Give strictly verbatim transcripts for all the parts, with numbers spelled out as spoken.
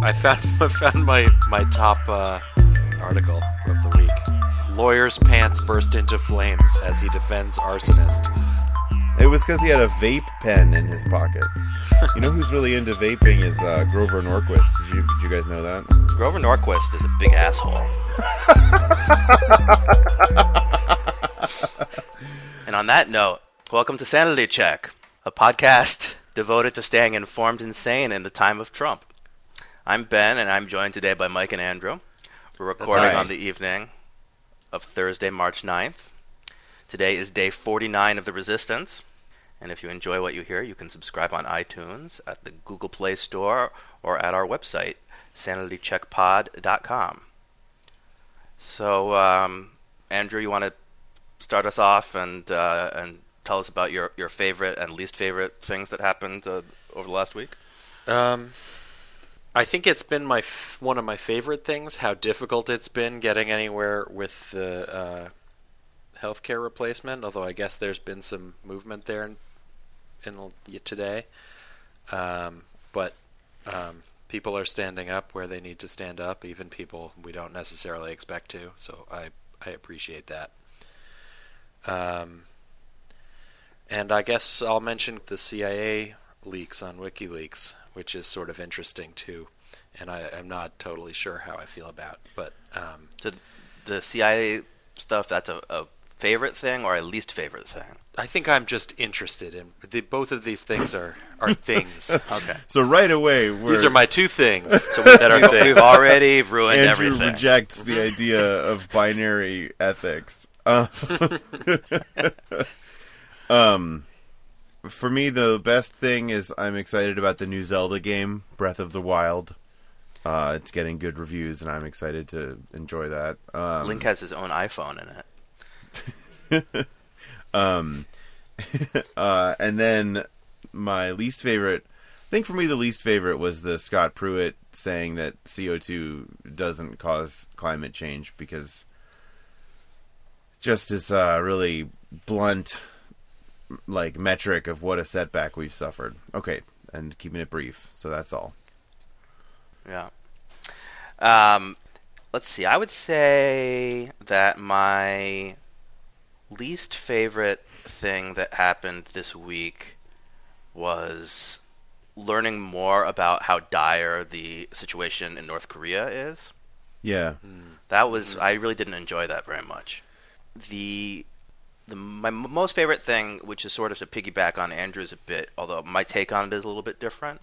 I found I found my my top uh, article of the week. Lawyer's pants burst into flames as he defends arsonist. It was because he had a vape pen in his pocket. You know who's really into vaping is uh, Grover Norquist. Did you, did you guys know that? Grover Norquist is a big asshole. And on that note, welcome to Sanity Check, a podcast devoted to staying informed and sane in the time of Trump. I'm Ben, and I'm joined today by Mike and Andrew. We're recording nice. on the evening of Thursday, March ninth. Today is day forty-nine of The Resistance. And if you enjoy what you hear, you can subscribe on iTunes, at the Google Play Store, or at our website, sanity check pod dot com. So, um, Andrew, you want to start us off and uh, and tell us about your, your favorite and least favorite things that happened uh, over the last week? Um, I think it's been my f- one of my favorite things, how difficult it's been getting anywhere with the uh, healthcare replacement, although I guess there's been some movement there in, in today. Um, but um, people are standing up where they need to stand up, even people we don't necessarily expect to, so I, I appreciate that. Um, and I guess I'll mention the C I A leaks on WikiLeaks, which is sort of interesting too, and I, I'm not totally sure how I feel about. But um, so the C I A stuff, that's a, a favorite thing or a least favorite thing? I think I'm just interested in the, both of these things are, are things. Okay. So right away, we're... these are my two things. So that are things. We've already ruined Andrew everything. Andrew rejects the idea of binary ethics. Uh, um. For me, the best thing is I'm excited about the new Zelda game, Breath of the Wild. Uh, it's getting good reviews, and I'm excited to enjoy that. Um, Link has his own iPhone in it. um, uh, and then my least favorite... I think for me, the least favorite was the Scott Pruitt saying that C O two doesn't cause climate change, because just as uh, really blunt... like metric of what a setback we've suffered. Okay, and keeping it brief. So that's all. Yeah. Um, let's see. I would say that my least favorite thing that happened this week was learning more about how dire the situation in North Korea is. Yeah. That was, I really didn't enjoy that very much. The The, my most favorite thing, which is sort of to piggyback on Andrew's a bit, although my take on it is a little bit different,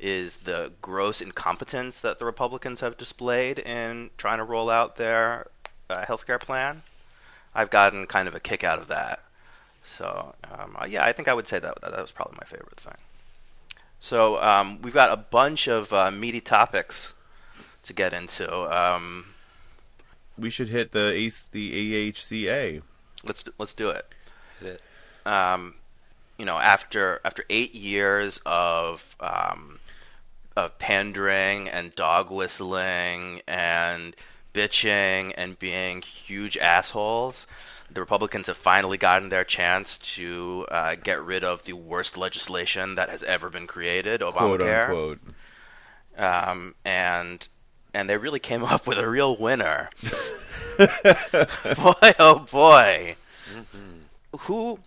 is the gross incompetence that the Republicans have displayed in trying to roll out their uh, healthcare plan. I've gotten kind of a kick out of that. So, um, yeah, I think I would say that that was probably my favorite thing. So um, we've got a bunch of uh, meaty topics to get into. Um, we should hit the the A H C A. Let's let's do it. Hit it. Um, you know, after after eight years of um, of pandering and dog whistling and bitching and being huge assholes, the Republicans have finally gotten their chance to uh, get rid of the worst legislation that has ever been created, Obamacare. Quote unquote. Um, and and they really came up with a real winner. Boy, oh boy. Mm-hmm. Who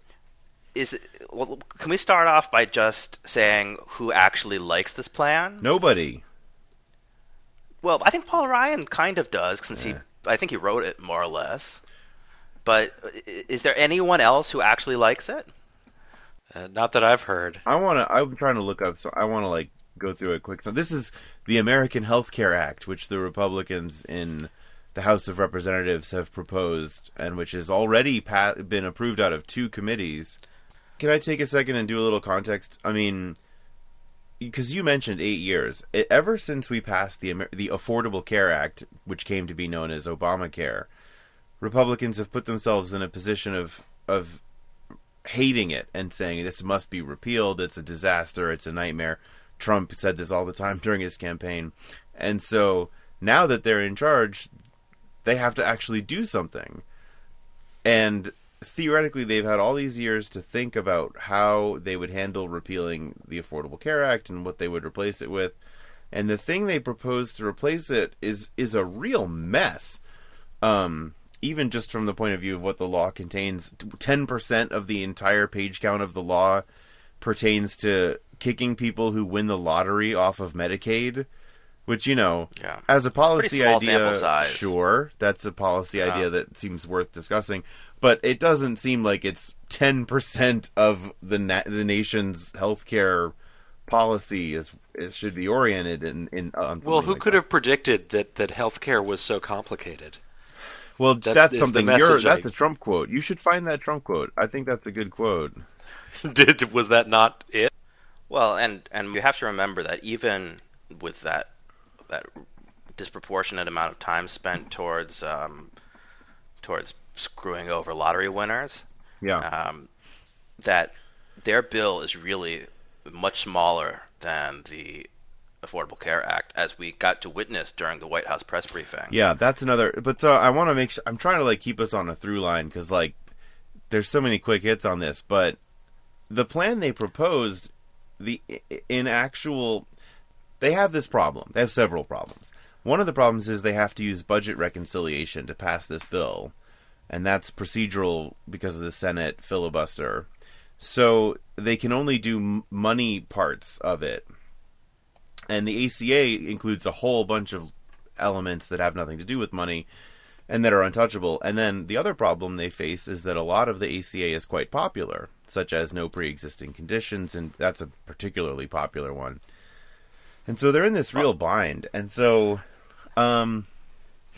is it? Well, can we start off by just saying who actually likes this plan? Nobody. Well, I think Paul Ryan kind of does, since yeah. he, I think he wrote it more or less. But is there anyone else who actually likes it? Uh, not that I've heard. I want to, I'm trying to look up, so I want to like go through it quick. So this is the American Health Care Act, which the Republicans in the House of Representatives have proposed, and which has already pa- been approved out of two committees. Can I take a second and do a little context? I mean, because you mentioned eight years. It, ever since we passed the Amer- the Affordable Care Act, which came to be known as Obamacare, Republicans have put themselves in a position of of hating it and saying this must be repealed, it's a disaster, it's a nightmare. Trump said this all the time during his campaign. And so now that they're in charge, they have to actually do something. And theoretically, they've had all these years to think about how they would handle repealing the Affordable Care Act and what they would replace it with. and the thing they proposed to replace it is is a real mess. Um, even just from the point of view of what the law contains, ten percent of the entire page count of the law pertains to kicking people who win the lottery off of Medicaid, which, you know, yeah. as a policy idea, sure, that's a policy yeah. idea that seems worth discussing, but it doesn't seem like it's ten percent of the na- the nation's healthcare policy is it should be oriented in in on well who like could that. have predicted that that healthcare was so complicated. Well, that that's something you're that's I... a Trump quote. You should find that Trump quote. I think that's a good quote. Did was that not it? Well, and and you have to remember that even with that that disproportionate amount of time spent towards um towards screwing over lottery winners, yeah, um, that their bill is really much smaller than the Affordable Care Act, as we got to witness during the White House press briefing. Yeah, that's another. But uh, I want to make sure I'm trying to like keep us on a through line, because like there's so many quick hits on this. But the plan they proposed, the in actual, they have this problem. They have several problems. One of the problems is they have to use budget reconciliation to pass this bill, and that's procedural because of the Senate filibuster. So they can only do money parts of it. And the A C A includes a whole bunch of elements that have nothing to do with money and that are untouchable. And then the other problem they face is that a lot of the A C A is quite popular, such as no pre-existing conditions, and that's a particularly popular one. And so they're in this real bind. And so um,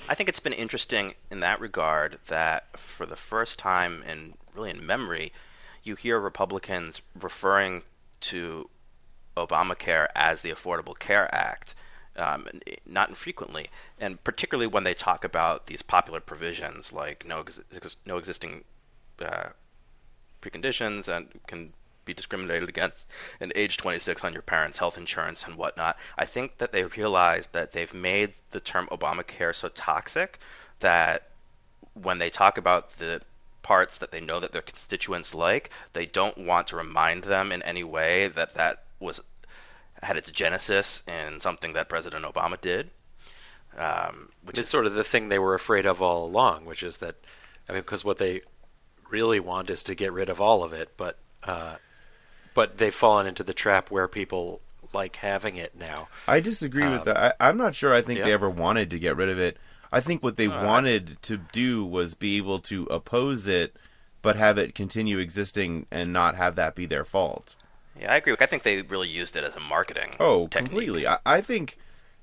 I think it's been interesting in that regard that for the first time in really in memory, you hear Republicans referring to Obamacare as the Affordable Care Act, um, not infrequently, and particularly when they talk about these popular provisions like no ex- no existing uh, preconditions and can be discriminated against and age twenty-six on your parents' health insurance and whatnot. I think that they realized that they've made the term Obamacare so toxic that when they talk about the parts that they know that their constituents like, they don't want to remind them in any way that that was had its genesis in something that President Obama did. Um, which it's is, sort of the thing they were afraid of all along, which is that, I mean, because what they really want is to get rid of all of it, but uh, but they've fallen into the trap where people like having it now. I disagree um, with that. I, I'm not sure I think yeah. they ever wanted to get rid of it. I think what they uh, wanted to do was be able to oppose it, but have it continue existing and not have that be their fault. Yeah, I agree. I think they really used it as a marketing Oh, technique. Completely. I, I think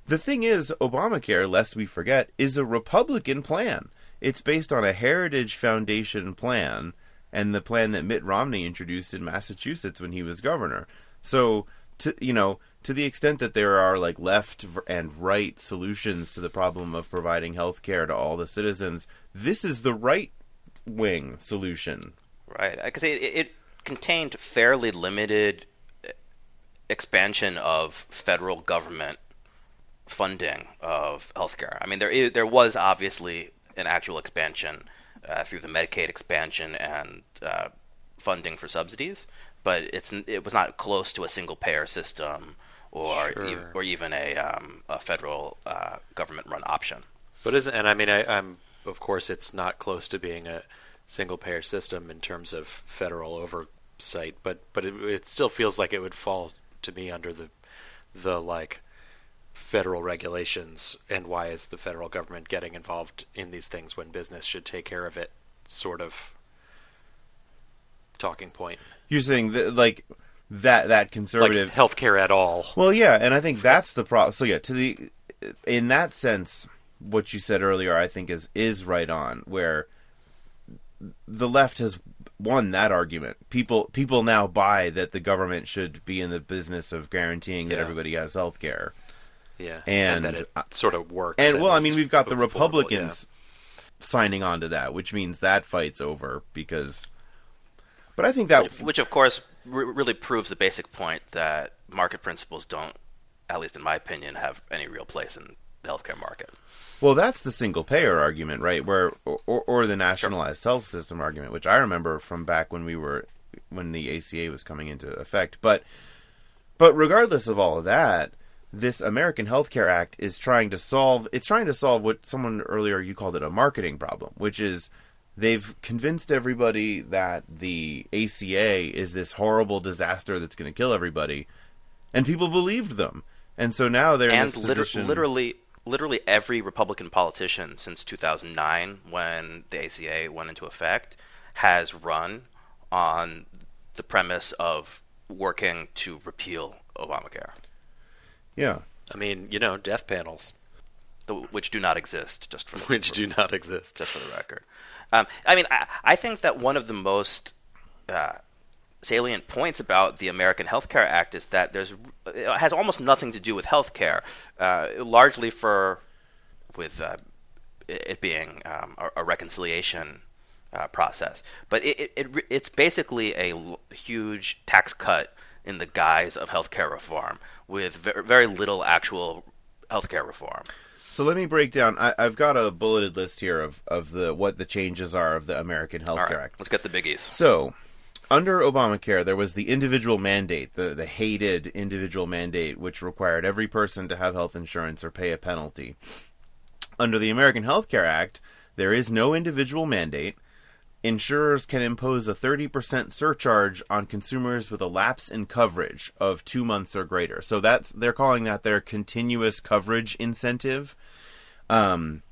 the thing is, Obamacare, lest we forget, is a Republican plan. It's based on a Heritage Foundation plan and the plan that Mitt Romney introduced in Massachusetts when he was governor. So, to, you know, to the extent that there are like left and right solutions to the problem of providing health care to all the citizens, this is the right-wing solution. Right. Because it... it contained fairly limited expansion of federal government funding of healthcare. I mean, there is, there was obviously an actual expansion uh, through the Medicaid expansion and uh, funding for subsidies, but it's it was not close to a single payer system or sure. e- or even a um, a federal uh, government run option. But isn't and I mean I, I'm of course it's not close to being a single payer system in terms of federal over. Site, but but it, it still feels like it would fall to me under the the like federal regulations. And why is the federal government getting involved in these things when business should take care of it? Sort of talking point. You're saying that like that that conservative like healthcare at all? Well, yeah, and I think that's the problem. So yeah, to the in that sense, what you said earlier, I think is is right on where the left has won that argument. People people now buy that the government should be in the business of guaranteeing yeah. that everybody has health care. Yeah. And, and that it sort of works. And, and well, I mean, we've got the Republicans yeah. signing on to that, which means that fight's over because... But I think that... Which, which of course, r- really proves the basic point that market principles don't, at least in my opinion, have any real place in the healthcare market. Well, that's the single-payer argument, right? Where or, or the nationalized sure. health system argument, which I remember from back when we were when the A C A was coming into effect. But but regardless of all of that, this American Health Care Act is trying to solve, it's trying to solve what someone earlier, you called it a marketing problem, which is they've convinced everybody that the A C A is this horrible disaster that's going to kill everybody, and people believed them. And so now they're and in this liter- position... literally... Literally every Republican politician since two thousand nine, when the A C A went into effect, has run on the premise of working to repeal Obamacare. Yeah. I mean, you know, death panels. The, which do not exist, just for the Which for, do not exist. Just for the record. Um, I mean, I, I think that one of the most uh, salient points about the American Health Care Act is that there's it has almost nothing to do with health care, uh, largely for with uh, it being um, a, a reconciliation uh, process. But it, it it's basically a l- huge tax cut in the guise of health care reform, with ver- very little actual health care reform. So let me break down. I, I've got a bulleted list here of, of the what the changes are of the American Health All Care right, Act. Let's get the biggies. So, under Obamacare, there was the individual mandate, the, the hated individual mandate, which required every person to have health insurance or pay a penalty. Under the American Health Care Act, there is no individual mandate. Insurers can impose a thirty percent surcharge on consumers with a lapse in coverage of two months or greater. So that's they're calling that their continuous coverage incentive, um,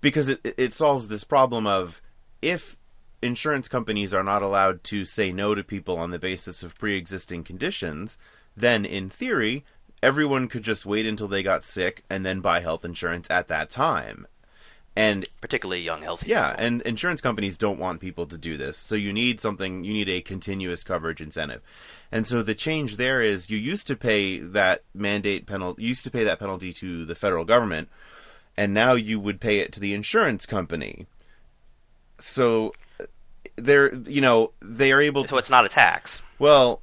because it, it solves this problem of if insurance companies are not allowed to say no to people on the basis of pre-existing conditions, then in theory, everyone could just wait until they got sick and then buy health insurance at that time. And particularly young healthy yeah, people. And insurance companies don't want people to do this. So you need something, you need a continuous coverage incentive. And so the change there is you used to pay that mandate penalty, used to pay that penalty to the federal government, and now you would pay it to the insurance company. So they're, you know, they are able to... So it's not a tax. Well,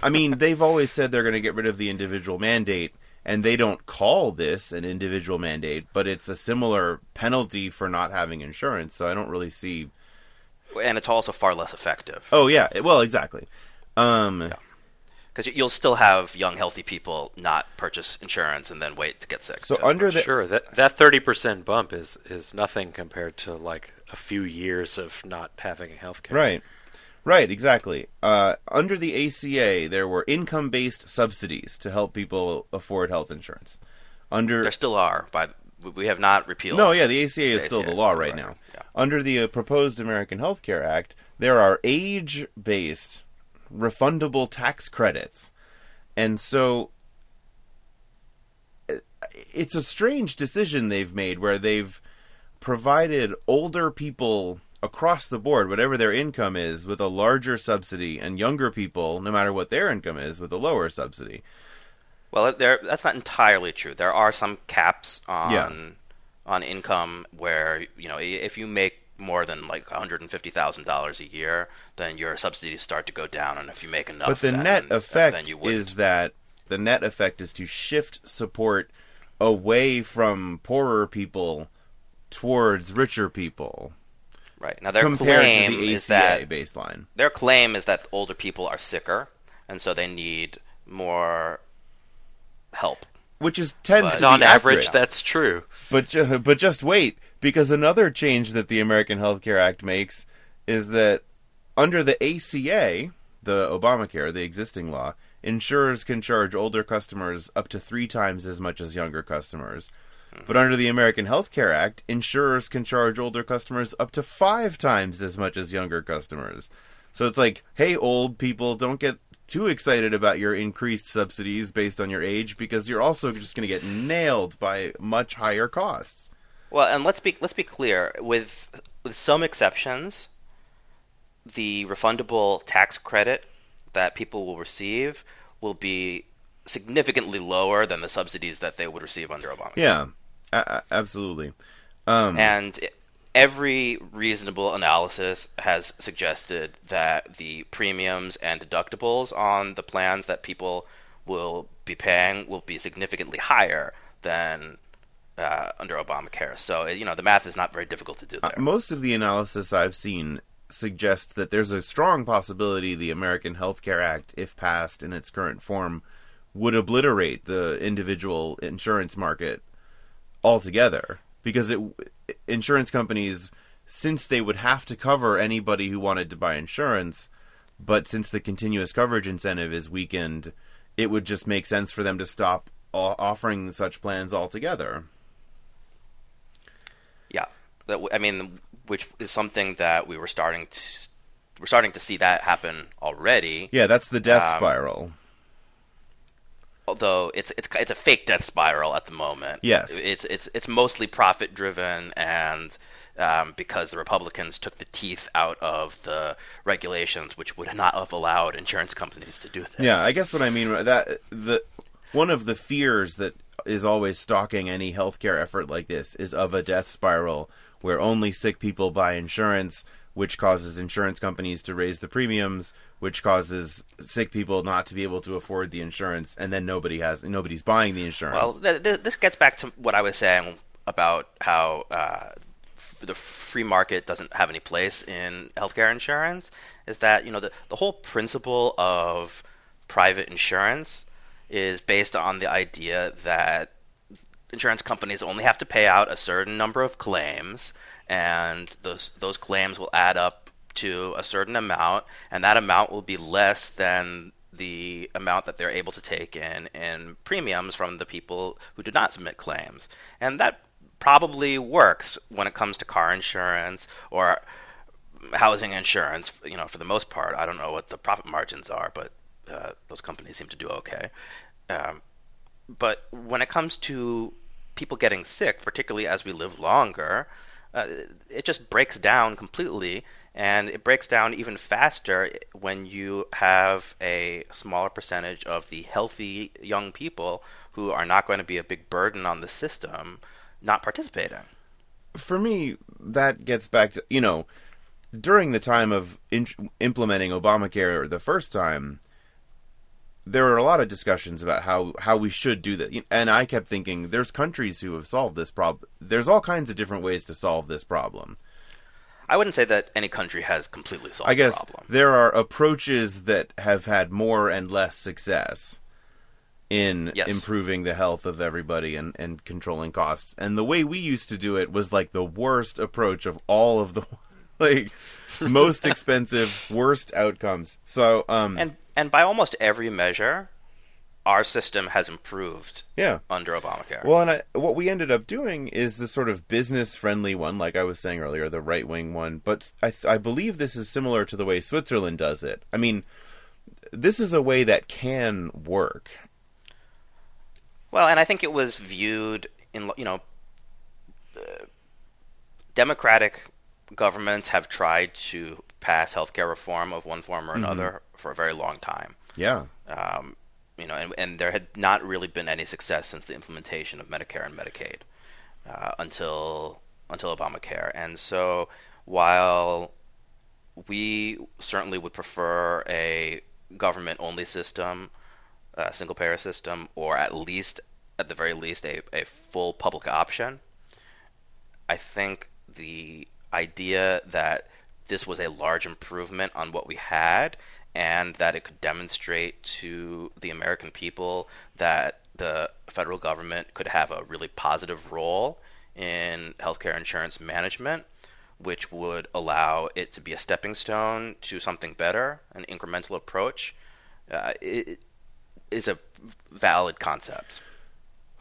I mean, they've always said they're going to get rid of the individual mandate, and they don't call this an individual mandate, but it's a similar penalty for not having insurance, so I don't really see... And it's also far less effective. Oh, yeah. Well, exactly. Um, yeah. Because you'll still have young, healthy people not purchase insurance and then wait to get sick. So, so under the... Sure, that, that thirty percent bump is, is nothing compared to, like, a few years of not having health care. Right, right, exactly. Uh, under the A C A, there were income-based subsidies to help people afford health insurance. Under There still are. By We have not repealed... No, yeah, the A C A is still the law right now. Yeah. Under the uh, proposed American Health Care Act, there are age-based refundable tax credits. And so it's a strange decision they've made where they've provided older people across the board, whatever their income is, with a larger subsidy, and younger people, no matter what their income is, with a lower subsidy. Well, there, that's not entirely true. There are some caps on yeah. on income where, you know, if you make more than like one hundred fifty thousand dollars a year, then your subsidies start to go down, and if you make enough, but the then, net effect then you is that the net effect is to shift support away from poorer people towards richer people. Right. Now their compared claim to the A C A is that baseline. Their claim is that older people are sicker, and so they need more help. Which is tends but to on be average, accurate. That's true. But ju- but just wait, because another change that the American Health Care Act makes is that under the A C A, the Obamacare, the existing law, insurers can charge older customers up to three times as much as younger customers. Mm-hmm. But under the American Health Care Act, insurers can charge older customers up to five times as much as younger customers. So it's like, hey, old people, don't get too excited about your increased subsidies based on your age, because you're also just going to get nailed by much higher costs. Well, and let's be let's be clear, with with some exceptions, the refundable tax credit that people will receive will be significantly lower than the subsidies that they would receive under Obamacare. Yeah, a- absolutely. Um, and every reasonable analysis has suggested that the premiums and deductibles on the plans that people will be paying will be significantly higher than uh, under Obamacare. So, you know, the math is not very difficult to do there. Uh, most of the analysis I've seen suggests that there's a strong possibility the American Health Care Act, if passed in its current form, would obliterate the individual insurance market altogether, because it, insurance companies, since they would have to cover anybody who wanted to buy insurance, but since the continuous coverage incentive is weakened, it would just make sense for them to stop offering such plans altogether. Yeah, I mean, which is something that we were starting to we're starting to see that happen already. Yeah, that's the death um, spiral. Although it's it's it's a fake death spiral at the moment. Yes, it's it's it's mostly profit driven, and um, because the Republicans took the teeth out of the regulations, which would not have allowed insurance companies to do things. Yeah, I guess what I mean that the one of the fears that is always stalking any healthcare effort like this is of a death spiral where only sick people buy insurance, which causes insurance companies to raise the premiums, which causes sick people not to be able to afford the insurance, and then nobody has nobody's buying the insurance. Well, th- th- this gets back to what I was saying about how uh, f- the free market doesn't have any place in healthcare insurance. Is that, you know, the the whole principle of private insurance is based on the idea that insurance companies only have to pay out a certain number of claims, and those those claims will add up to a certain amount, and that amount will be less than the amount that they're able to take in in premiums from the people who did not submit claims. And that probably works when it comes to car insurance or housing insurance, you know, for the most part. I don't know what the profit margins are, but Uh, those companies seem to do okay. Um, but when it comes to people getting sick, particularly as we live longer, uh, it just breaks down completely, and it breaks down even faster when you have a smaller percentage of the healthy young people who are not going to be a big burden on the system not participating. For me, that gets back to, you know, during the time of in- implementing Obamacare the first time, there were a lot of discussions about how, how we should do that. And I kept thinking, there's countries who have solved this problem. There's all kinds of different ways to solve this problem. I wouldn't say that any country has completely solved I guess the problem. There are approaches that have had more and less success in yes. improving the health of everybody and, and controlling costs. And the way we used to do it was like the worst approach of all of the like most expensive, worst outcomes. So, um... And- And by almost every measure, our system has improved yeah. under Obamacare. Well, and I, what we ended up doing is the sort of business-friendly one, like I was saying earlier, the right-wing one. But I, I believe this is similar to the way Switzerland does it. I mean, this is a way that can work. Well, and I think it was viewed in, you know, uh, democratic governments have tried to pass healthcare reform of one form or another mm-hmm. for a very long time. Yeah. Um, you know, and, and there had not really been any success since the implementation of Medicare and Medicaid uh, until until Obamacare. And so while we certainly would prefer a government-only system, a single-payer system, or at least, at the very least, a, a full public option, I think the idea that this was a large improvement on what we had, and that it could demonstrate to the American people that the federal government could have a really positive role in healthcare insurance management, which would allow it to be a stepping stone to something better, an incremental approach, uh, it is a valid concept.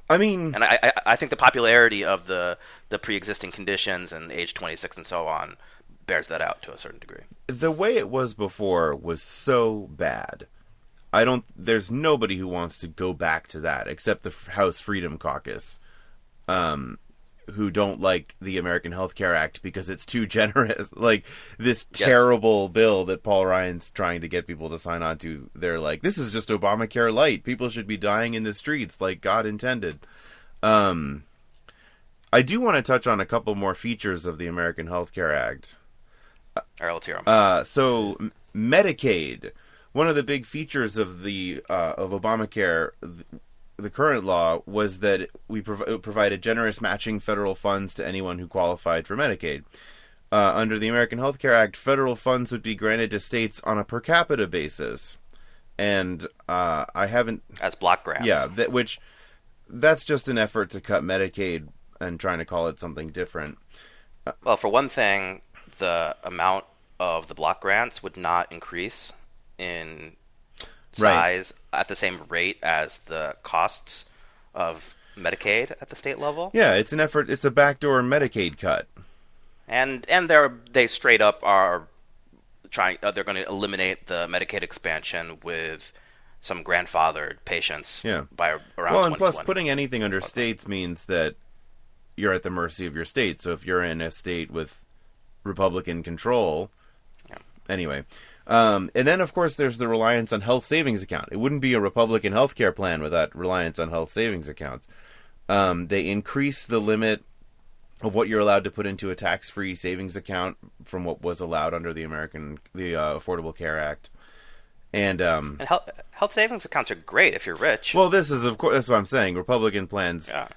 I mean, and I, I, I think the popularity of the, the pre-existing conditions and age twenty-six and so on bears that out to a certain degree. The way it was before was so bad. I don't. There's nobody who wants to go back to that except the House Freedom Caucus, um, who don't like the American Health Care Act because it's too generous. Like this terrible yes. bill that Paul Ryan's trying to get people to sign on to. They're like, this is just Obamacare light. People should be dying in the streets like God intended. Um, I do want to touch on a couple more features of the American Health Care Act. All right, let's hear them. Uh, so Medicaid, one of the big features of the uh, of Obamacare, the, the current law, was that we prov- provided generous matching federal funds to anyone who qualified for Medicaid. Uh, under the American Health Care Act, federal funds would be granted to states on a per capita basis, and uh, I haven't... That's block grabs. Yeah, that, which that's just an effort to cut Medicaid and trying to call it something different. Well, for one thing, the amount of the block grants would not increase in size right. at the same rate as the costs of Medicaid at the state level. Yeah, it's an effort. It's a backdoor Medicaid cut. And and they they straight up are trying. Uh, they're going to eliminate the Medicaid expansion with some grandfathered patients. Yeah. By around well, and plus putting anything under okay. states means that you're at the mercy of your state. So if you're in a state with Republican control, yeah. anyway. Um, and then, of course, there's the reliance on health savings account. It wouldn't be a Republican health care plan without reliance on health savings accounts. Um, they increase the limit of what you're allowed to put into a tax-free savings account from what was allowed under the American the uh, Affordable Care Act. And, um, and health, health savings accounts are great if you're rich. Well, this is, of course, that's what I'm saying. Republican plans, yeah.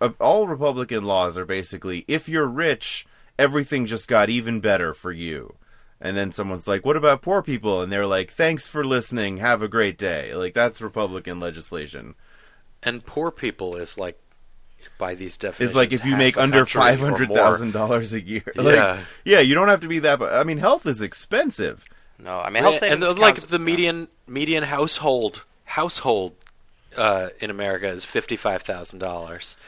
uh, all Republican laws are basically, if you're rich, everything just got even better for you. And then someone's like, what about poor people? And they're like, thanks for listening. Have a great day. Like, that's Republican legislation. And poor people is like, by these definitions, is like if you make under five hundred thousand dollars a year. Yeah. Like, yeah, you don't have to be that. I mean, health is expensive. No, I mean, health yeah, savings. And the, like the median median household household uh, in America is fifty-five thousand dollars.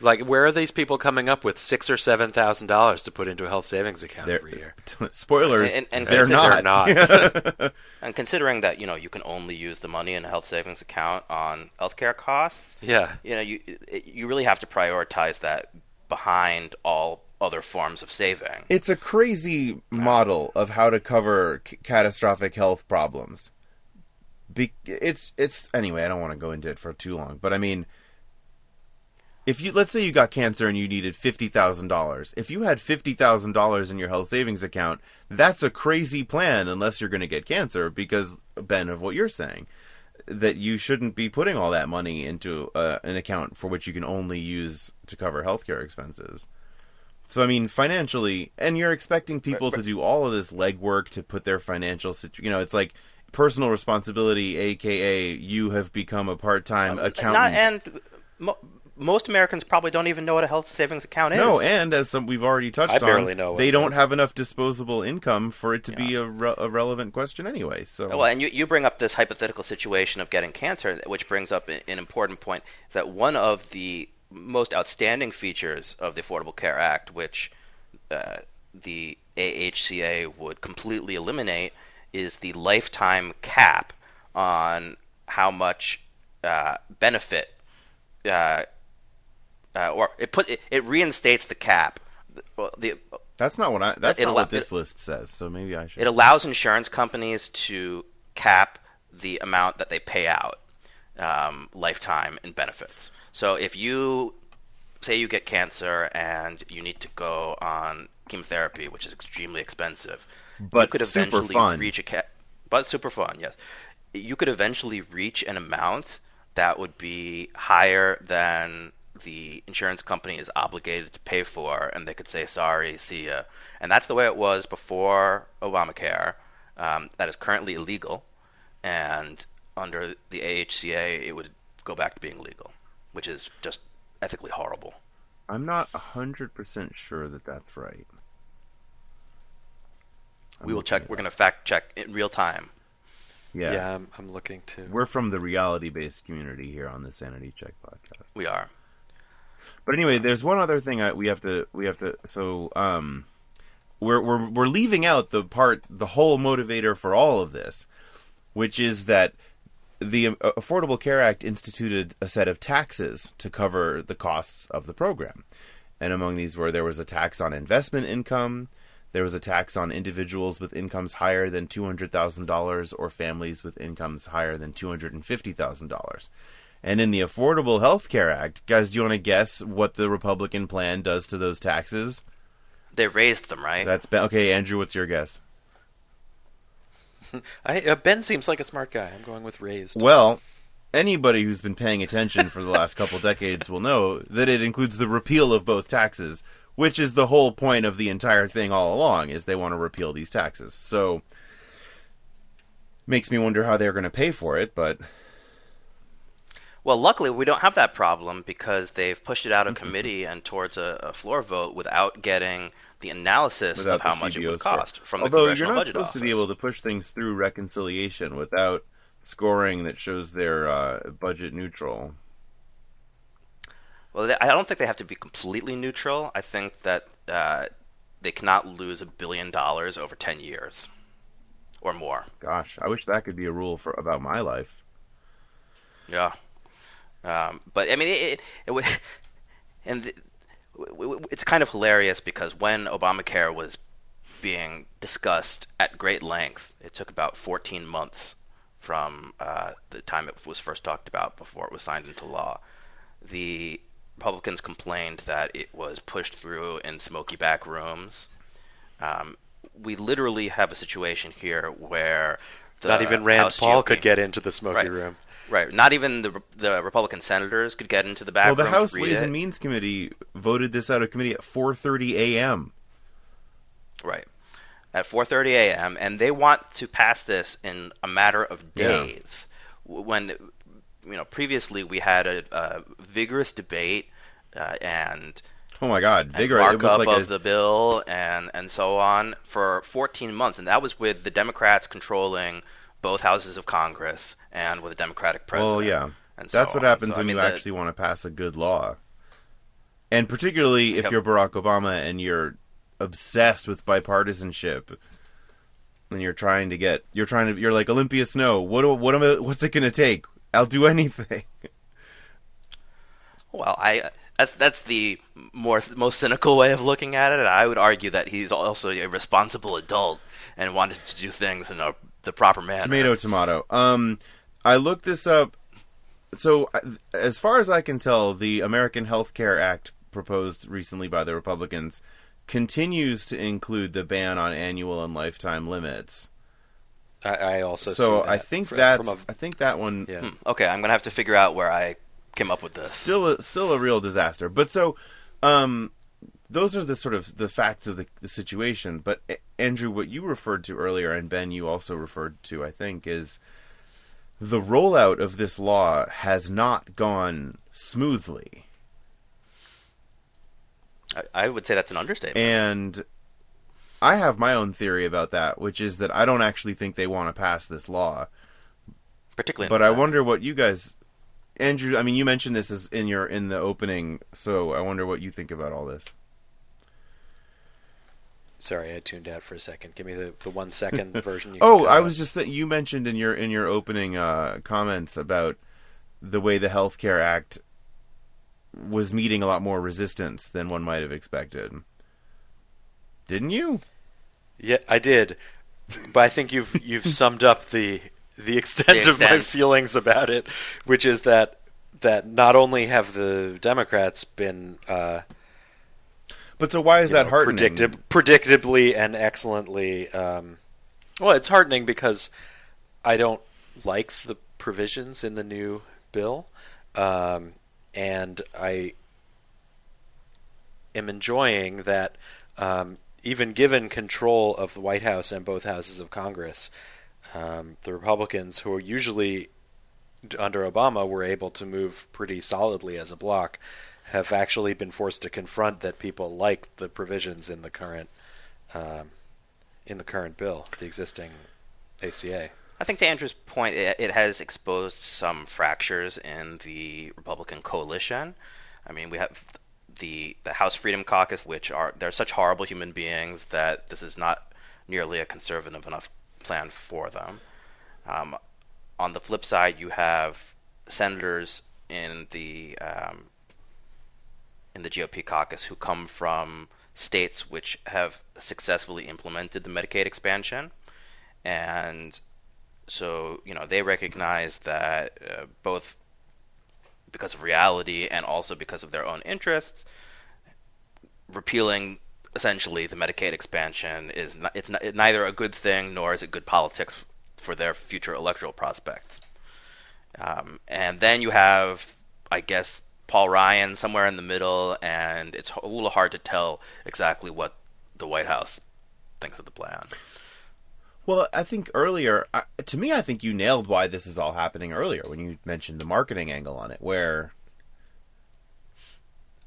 Like, where are these people coming up with six or seven thousand dollars to put into a health savings account they're, every year? T- spoilers, and, and, and they're not. not. And considering that, you know, you can only use the money in a health savings account on healthcare costs. Yeah, you know, you you really have to prioritize that behind all other forms of saving. It's a crazy model of how to cover c- catastrophic health problems. Be- it's it's anyway. I don't want to go into it for too long, but I mean. If you let's say you got cancer and you needed fifty thousand dollars, if you had fifty thousand dollars in your health savings account, that's a crazy plan unless you're going to get cancer because, Ben, of what you're saying, that you shouldn't be putting all that money into uh, an account for which you can only use to cover healthcare expenses. So, I mean, financially, and you're expecting people to do all of this legwork to put their financial situation, you know, it's like personal responsibility, A K A you have become a part-time um, accountant. Not, and... Mo- Most Americans probably don't even know what a health savings account is. No, and as some, we've already touched I on, barely know they don't is. have enough disposable income for it to yeah. be a, re- a relevant question anyway. So, well, and you, you bring up this hypothetical situation of getting cancer, which brings up an important point, that one of the most outstanding features of the Affordable Care Act, which uh, the A H C A would completely eliminate, is the lifetime cap on how much uh, benefit uh Uh, or it put it, it reinstates the cap. The, the, that's not what I. That's not al- what this it, list says. So maybe I should. It allows insurance companies to cap the amount that they pay out, um, lifetime in benefits. So if you say you get cancer and you need to go on chemotherapy, which is extremely expensive, but you could eventually super fun. reach a cap. But super fun, yes. You could eventually reach an amount that would be higher than the insurance company is obligated to pay for, and they could say, sorry, see ya. And that's the way it was before Obamacare. Um, that is currently illegal. And under the A H C A, it would go back to being legal, which is just ethically horrible. I'm not one hundred percent sure that that's right. I'm we will check. We're going to fact check in real time. Yeah, yeah I'm, I'm looking too. We're from the reality-based community here on the Sanity Check podcast. We are. But anyway, there's one other thing I, we have to we have to so um, we're we're we're leaving out the part the whole motivator for all of this, which is that the Affordable Care Act instituted a set of taxes to cover the costs of the program, and among these were there was a tax on investment income, there was a tax on individuals with incomes higher than two hundred thousand dollars or families with incomes higher than two hundred and fifty thousand dollars. And in the Affordable Health Care Act, guys, do you want to guess what the Republican plan does to those taxes? They raised them, right? That's Ben. Okay, Andrew, what's your guess? I, uh, Ben seems like a smart guy. I'm going with raised. Well, anybody who's been paying attention for the last couple decades will know that it includes the repeal of both taxes, which is the whole point of the entire thing all along, is they want to repeal these taxes. So Makes me wonder how they're going to pay for it, but... Well, luckily, we don't have that problem because they've pushed it out of committee and towards a, a floor vote without getting the analysis without of how much C B O it would cost score. From Although the Congressional Budget Office. Although you're not supposed office. to be able to push things through reconciliation without scoring that shows they're uh, budget neutral. Well, I don't think they have to be completely neutral. I think that uh, they cannot lose a billion dollars over ten years or more. Gosh, I wish that could be a rule for about my life. Yeah. Um, but I mean, it, it, it and the, it's kind of hilarious because when Obamacare was being discussed at great length, it took about fourteen months from uh, the time it was first talked about before it was signed into law. The Republicans complained that it was pushed through in smoky back rooms. Um, we literally have a situation here where the not even Rand House Paul G O P could get into the smoky right. room. Right. Not even the the Republican senators could get into the back room. Well, the House Ways and Means Committee voted this out of committee at four thirty a.m. Right. At four thirty a.m. And they want to pass this in a matter of days. Yeah. When, you know, previously we had a, a vigorous debate uh, and... Oh, my God. Vigorous. Markup it was like of a... the bill and, and so on for fourteen months. And that was with the Democrats controlling both houses of Congress and with a Democratic president. Well, yeah. And so That's what on. happens so, when I mean, you the... actually want to pass a good law. And particularly if yep. you're Barack Obama and you're obsessed with bipartisanship and you're trying to get you're trying to you're like Olympia Snow, what do, what am I, what's it going to take? I'll do anything. Well, I that's that's the more most cynical way of looking at it, and I would argue that he's also a responsible adult and wanted to do things in a the proper manner. Tomato, tomato. Um, I looked this up. So, as far as I can tell, the American Health Care Act proposed recently by the Republicans continues to include the ban on annual and lifetime limits. I, I also so see that I think from, that's from a, I think that one. Yeah. Hmm, okay, I'm gonna have to figure out where I came up with this. Still, a, still a real disaster. But so, um, those are the sort of the facts of the, the situation. But Andrew, what you referred to earlier, and Ben, you also referred to, I think, is the rollout of this law has not gone smoothly. I, I would say that's an understatement. And I have my own theory about that, which is that I don't actually think they want to pass this law. Particularly, but I wonder what you guys, Andrew. I mean, you mentioned this is in your in the opening, so I wonder what you think about all this. Sorry, I tuned out for a second. Give me the, the one second version. You oh, I was on. just saying, you mentioned in your in your opening uh, comments about the way the Health Care Act was meeting a lot more resistance than one might have expected. Didn't you? Yeah, I did. But I think you've you've summed up the the extent, the extent of my feelings about it, which is that that not only have the Democrats been. Uh, But so why is that know, heartening? Predictab- predictably and excellently. Um, well, it's heartening because I don't like the provisions in the new bill. Um, and I am enjoying that um, even given control of the White House and both houses of Congress, um, the Republicans, who are usually under Obama, were able to move pretty solidly as a bloc, have actually been forced to confront that people like the provisions in the current, um, in the current bill, the existing A C A. I think to Andrew's point, it, it has exposed some fractures in the Republican coalition. I mean, we have the the House Freedom Caucus, which are they're such horrible human beings that this is not nearly a conservative enough plan for them. Um, on the flip side, you have senators in the um, in the G O P caucus who come from states which have successfully implemented the Medicaid expansion. And so, you know, they recognize that uh, both because of reality and also because of their own interests, repealing essentially the Medicaid expansion is not, it's not, it's neither a good thing nor is it good politics for their future electoral prospects. Um, and then you have, I guess, Paul Ryan somewhere in the middle, and it's a little hard to tell exactly what the White House thinks of the plan. Well, I think earlier, I, to me, I think you nailed why this is all happening earlier when you mentioned the marketing angle on it, where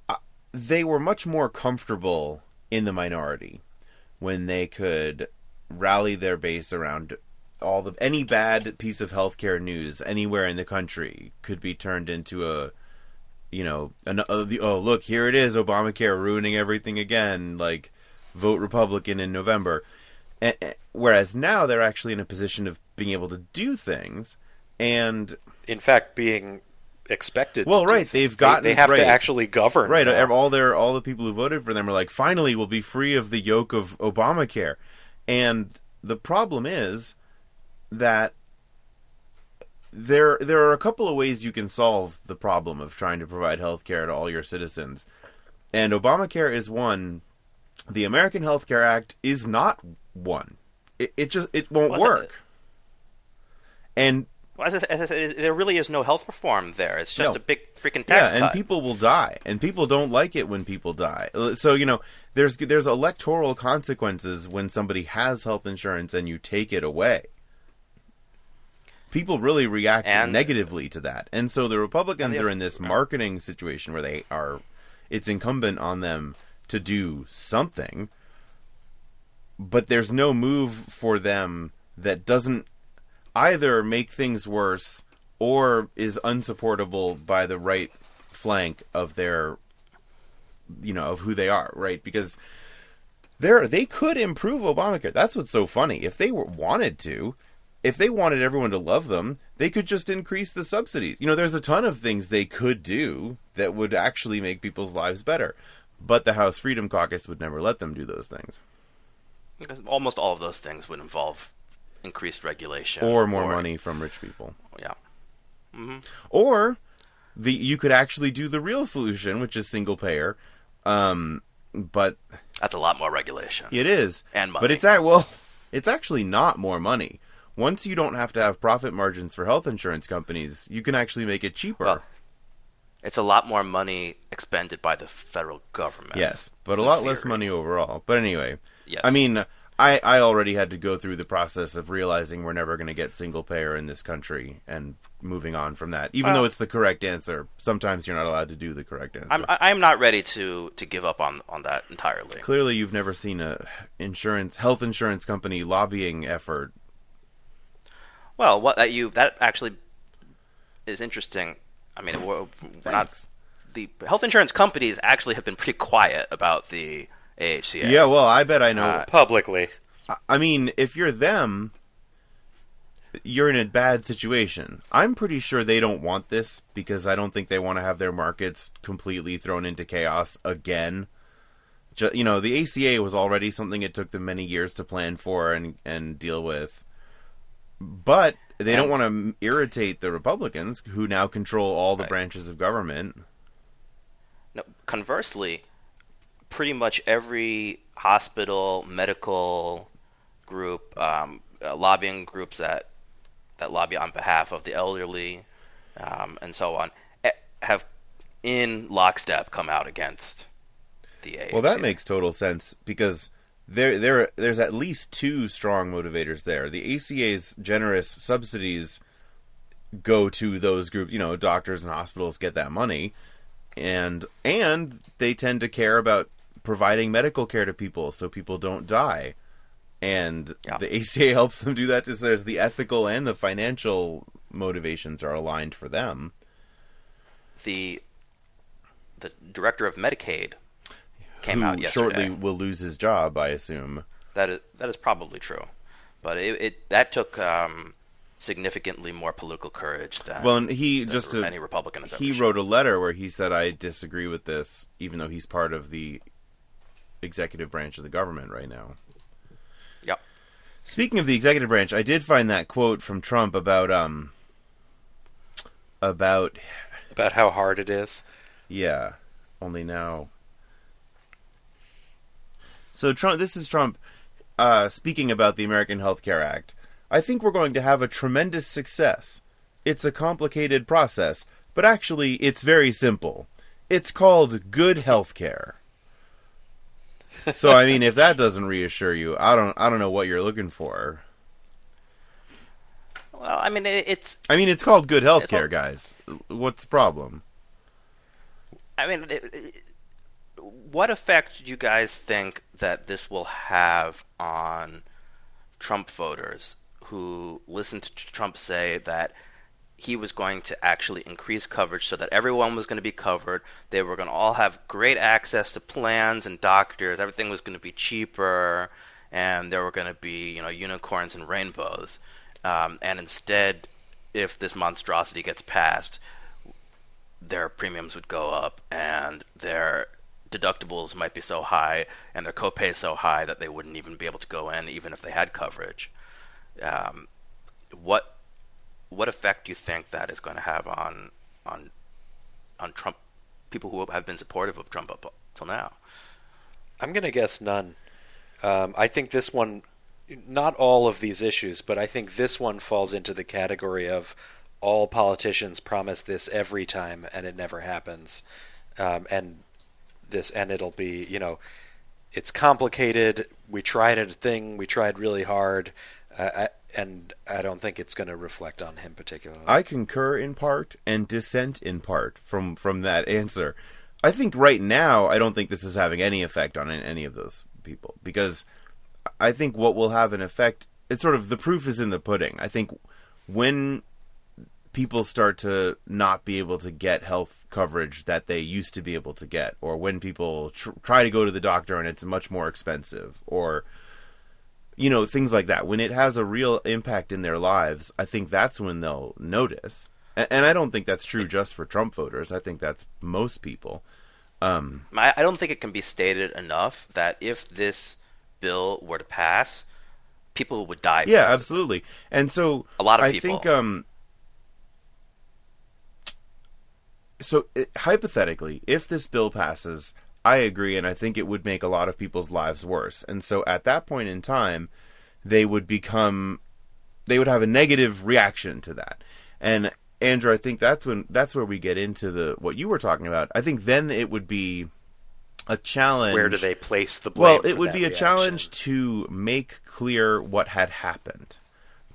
I, they were much more comfortable in the minority when they could rally their base around all the any bad piece of healthcare news anywhere in the country could be turned into a, you know, an, uh, the, oh, look, here it is, Obamacare ruining everything again, like, vote Republican in November. And, and, whereas now they're actually in a position of being able to do things and... In fact, being expected well, to right, do they've things. Gotten... They, they have right, to actually govern. Right, now. all their all the people who voted for them are like, finally, we'll be free of the yoke of Obamacare. And the problem is that there there are a couple of ways you can solve the problem of trying to provide health care to all your citizens. And Obamacare is one. The American Health Care Act is not one. It, it just it won't well, work. That, and well, as I, as I said, there really is no health reform there. It's just no. a big freaking tax yeah, cut. And people will die. And people don't like it when people die. So, you know, there's there's electoral consequences when somebody has health insurance and you take it away. People really react and, negatively to that. And so the Republicans are in this marketing situation where they are, it's incumbent on them to do something, but there's no move for them that doesn't either make things worse or is unsupportable by the right flank of their, you know, of who they are, right? Because they're, they could improve Obamacare. That's what's so funny. If they were, wanted to, If they wanted everyone to love them, they could just increase the subsidies. You know, there's a ton of things they could do that would actually make people's lives better. But the House Freedom Caucus would never let them do those things. Almost all of those things would involve increased regulation. Or more or, money from rich people. Yeah. Mm-hmm. Or the you could actually do the real solution, which is single payer. Um, but that's a lot more regulation. It is. And money. But it's, well, it's actually not more money. Once you don't have to have profit margins for health insurance companies, you can actually make it cheaper. Well, it's a lot more money expended by the federal government. Yes, but a lot theory. less money overall. But anyway, yes. I mean, I, I already had to go through the process of realizing we're never going to get single payer in this country and moving on from that. Even well, though it's the correct answer, sometimes you're not allowed to do the correct answer. I'm, I'm not ready to, to give up on, on that entirely. Clearly, you've never seen a insurance health insurance company lobbying effort. Well, what that you that actually is interesting. I mean, we're, we're not the health insurance companies actually have been pretty quiet about the A H C A. Yeah, well, I bet I know uh, publicly. I mean, if you're them, you're in a bad situation. I'm pretty sure they don't want this because I don't think they want to have their markets completely thrown into chaos again. Just, you know, the A C A was already something it took them many years to plan for and, and deal with. But they and, don't want to irritate the Republicans, who now control all the right. branches of government. No, conversely, pretty much every hospital, medical group, um, uh, lobbying groups that that lobby on behalf of the elderly, um, and so on, have in lockstep come out against the A H C A. Well, that makes total sense because. There, there, there's at least two strong motivators there. The A C A's generous subsidies go to those groups. You know, doctors and hospitals get that money, and and they tend to care about providing medical care to people so people don't die. And yeah. the A C A helps them do that. Just there's the ethical and the financial motivations are aligned for them. The the director of Medicaid. Came who out yesterday. Shortly will lose his job, I assume. That is that is probably true, but it, it that took um, significantly more political courage than well, and he just a, any Republican has ever he shown. Wrote a letter where he said, "I disagree with this," even though he's part of the executive branch of the government right now. Yep. Speaking of the executive branch, I did find that quote from Trump about um about about how hard it is. Yeah. Only now. So Trump, this is Trump uh, speaking about the American Health Care Act. "I think we're going to have a tremendous success. It's a complicated process, but actually it's very simple. It's called good health care." So I mean, if that doesn't reassure you, I don't I don't know what you're looking for. Well, I mean, it, it's... I mean, it's called good health care, guys. What's the problem? I mean, it, it, what effect do you guys think that this will have on Trump voters who listen to Trump say that he was going to actually increase coverage so that everyone was going to be covered, they were going to all have great access to plans and doctors, everything was going to be cheaper, and there were going to be, you know, unicorns and rainbows. Um, and instead, if this monstrosity gets passed, their premiums would go up, and their deductibles might be so high, and their copays so high that they wouldn't even be able to go in, even if they had coverage. Um, what what effect do you think that is going to have on on on Trump people who have been supportive of Trump up till now? I'm going to guess none. Um, I think this one, not all of these issues, but I think this one falls into the category of all politicians promise this every time and it never happens. Um, and this, and it'll be, you know, it's complicated. We tried a thing. We tried really hard. Uh, I, and I don't think it's going to reflect on him particularly. I concur in part and dissent in part from, from that answer. I think right now, I don't think this is having any effect on any of those people, because I think what will have an effect, it's sort of the proof is in the pudding. I think when people start to not be able to get health coverage that they used to be able to get, or when people tr- try to go to the doctor and it's much more expensive, or, you know, things like that, when it has a real impact in their lives, I think that's when they'll notice. And, and I don't think that's true just for Trump voters. I think that's most people. Um, I, I don't think it can be stated enough that if this bill were to pass, people would die. Yeah, absolutely. And so a lot of I people. think um so it, hypothetically, if this bill passes, I agree, and I think it would make a lot of people's lives worse. And so at that point in time, they would become they would have a negative reaction to that. And Andrew, I think that's when that's where we get into the what you were talking about. I think then it would be a challenge. Where do they place the blame? Well, it would be a reaction. Challenge to make clear what had happened,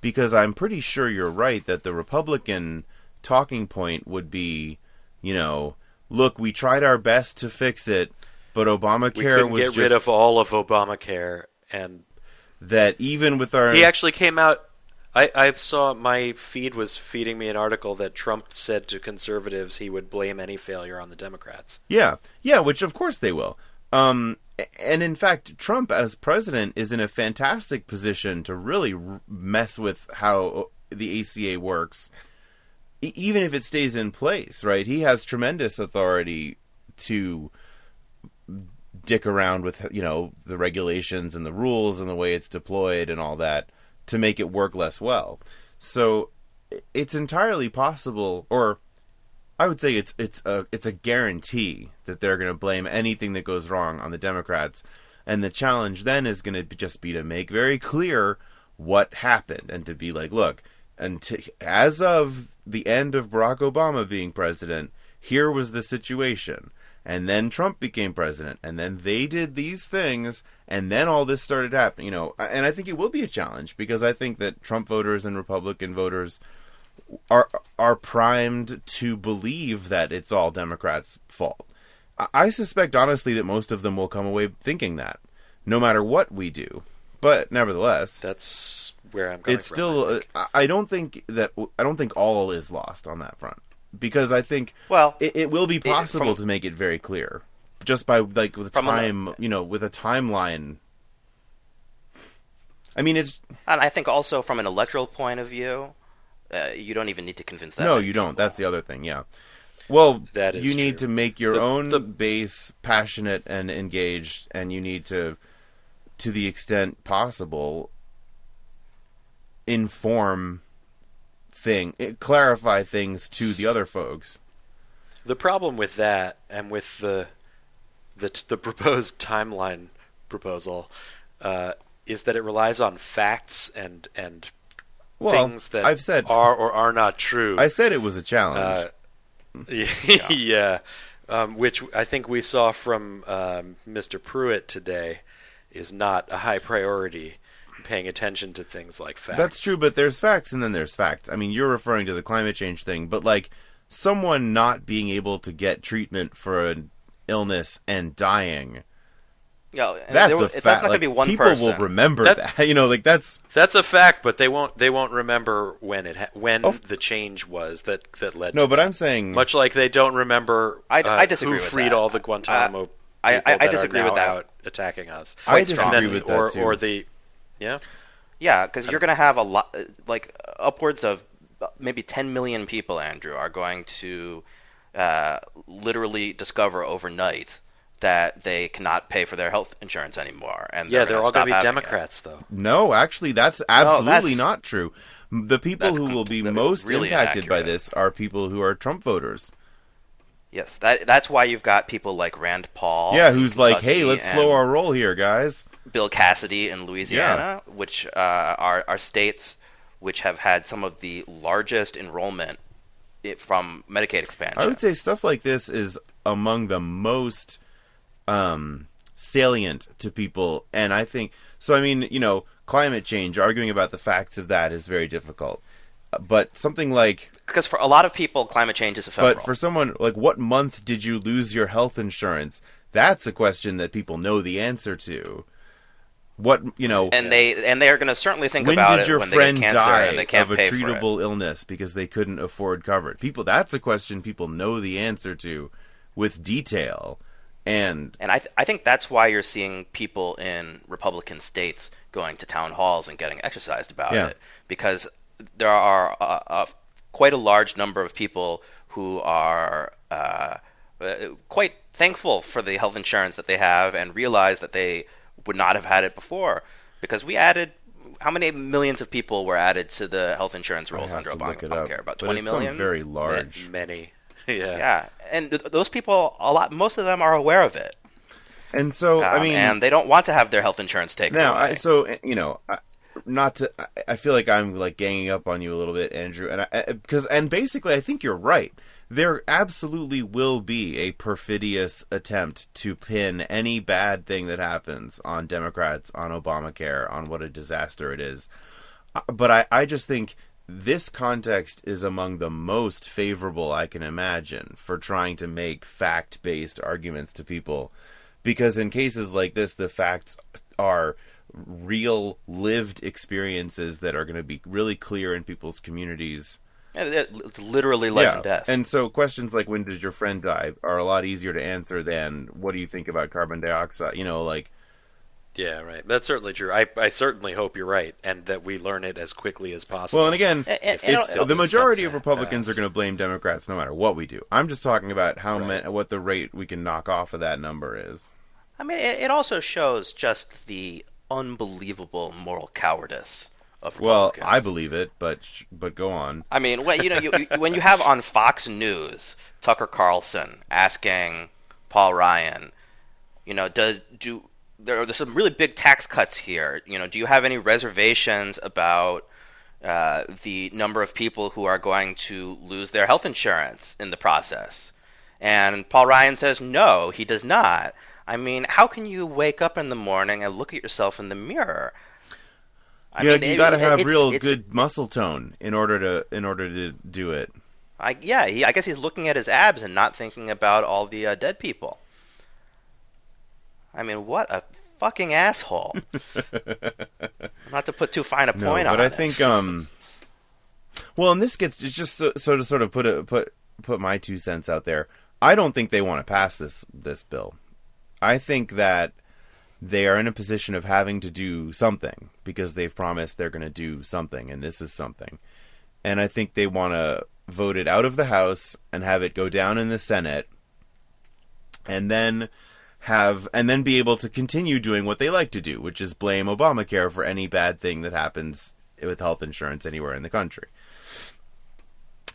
because I'm pretty sure you're right that the Republican talking point would be, you know, look, we tried our best to fix it, but Obamacare we was get just... rid of all of Obamacare, and that even with our he actually came out. I, I saw my feed was feeding me an article that Trump said to conservatives he would blame any failure on the Democrats. Yeah, yeah, which of course they will. Um, and in fact, Trump as president is in a fantastic position to really mess with how the A C A works, even if it stays in place, right? He has tremendous authority to dick around with, you know, the regulations and the rules and the way it's deployed and all that, to make it work less well. So it's entirely possible, or I would say it's it's a it's a guarantee that they're going to blame anything that goes wrong on the Democrats, and the challenge then is going to just be to make very clear what happened and to be like, look, and to, as of the end of Barack Obama being president, here was the situation. And then Trump became president, and then they did these things, and then all this started happening, you know. And I think it will be a challenge, because I think that Trump voters and Republican voters are are primed to believe that it's all Democrats' fault. I suspect, honestly, that most of them will come away thinking that, no matter what we do. But nevertheless, that's where I'm going. It's still. I, I don't think that I don't think all is lost on that front. Because I think well, it, it will be possible it, from, to make it very clear, just by like with time, a, you know, with a timeline. I mean, it's. And I think also from an electoral point of view, uh, you don't even need to convince that. No, you don't. That's the other thing. Yeah. Well, that is you need true. to make your the, own the, base passionate and engaged, and you need to, to the extent possible, inform. Thing it clarify things to the other folks. The problem with that, and with the the, the proposed timeline proposal, uh, is that it relies on facts and and well, things that I've said, are or are not true. I said it was a challenge. Uh, yeah, yeah. Um, which I think we saw from um, Mister Pruitt today is not a high priority. paying attention to things like facts. That's true, but there's facts and then there's facts. I mean, you're referring to the climate change thing, but like someone not being able to get treatment for an illness and dying. Yeah, and that's will, a fact. That's not like, gonna be one people person. Will remember that, that. You know, like that's that's a fact, but they won't. They won't remember when it ha- when oh. the change was that that led. No, to but that. I'm saying much like they don't remember. I, I uh, disagree who with freed that. all the Guantanamo. Uh, I, I, I disagree with that. Out attacking us. I disagree then, with that or, too. Or the yeah, yeah, because you're gonna have a lot, like upwards of maybe ten million people, Andrew, are going to uh, literally discover overnight that they cannot pay for their health insurance anymore. And they're yeah, they're all going to be Democrats, it. though. No, actually, that's absolutely no, that's, not true. The people who will be most really impacted inaccurate. by this are people who are Trump voters. Yes, that that's why you've got people like Rand Paul. Yeah, who's Kentucky like, hey, let's slow our roll here, guys. Bill Cassidy in Louisiana, yeah. which uh, are, are states which have had some of the largest enrollment from Medicaid expansion. I would say stuff like this is among the most... Um, salient to people, and I think so. I mean, you know, climate change. Arguing about the facts of that is very difficult, but something like because for a lot of people, climate change is ephemeral. But for someone like, what month did you lose your health insurance? That's a question that people know the answer to. What you know, and they and they are going to certainly think about it when they get cancer and they can't pay for it. When did your friend die of a treatable illness because they couldn't afford coverage? People, that's a question people know the answer to with detail. And and I th- I think that's why you're seeing people in Republican states going to town halls and getting exercised about yeah. it, because there are a, a, quite a large number of people who are uh, quite thankful for the health insurance that they have and realize that they would not have had it before, because we added how many millions of people were added to the health insurance rolls under Obamacare? About twenty million? Very large. Many. Yeah. yeah, and th- those people, a lot, most of them are aware of it, and so um, I mean, and they don't want to have their health insurance taken now, away. I, so you know, I, not to, I, I feel like I'm like ganging up on you a little bit, Andrew, and I because and basically, I think you're right. There absolutely will be a perfidious attempt to pin any bad thing that happens on Democrats, on Obamacare, on what a disaster it is. But I, I just think. This context is among the most favorable I can imagine for trying to make fact-based arguments to people, because in cases like this, the facts are real lived experiences that are going to be really clear in people's communities. It's literally life yeah. and death. And so questions like when did your friend die are a lot easier to answer than what do you think about carbon dioxide? You know, like... Yeah, right. That's certainly true. I, I certainly hope you're right, and that we learn it as quickly as possible. Well, and again, and, and, it's, the majority of Republicans are going to blame Democrats no matter what we do. I'm just talking about how right. ma- what the rate we can knock off of that number is. I mean, it, it also shows just the unbelievable moral cowardice of Republicans. Well, I believe it, but sh- but go on. I mean, well, you know, you, you, when you have on Fox News Tucker Carlson asking Paul Ryan, you know, does do. There are some really big tax cuts here. You know, do you have any reservations about uh, the number of people who are going to lose their health insurance in the process? And Paul Ryan says, no, he does not. I mean, how can you wake up in the morning and look at yourself in the mirror? I yeah, mean, you got to have it's, real it's, good muscle tone in order to in order to do it. I, yeah, he, I guess he's looking at his abs and not thinking about all the uh, dead people. I mean, what a fucking asshole! Not to put too fine a point no, on it, but I think, um, well, and this gets it's just so, so to sort of put a, put put my two cents out there. I don't think they want to pass this this bill. I think that they are in a position of having to do something because they've promised they're going to do something, and this is something. And I think they want to vote it out of the House and have it go down in the Senate, and then. Have and then be able to continue doing what they like to do, which is blame Obamacare for any bad thing that happens with health insurance anywhere in the country.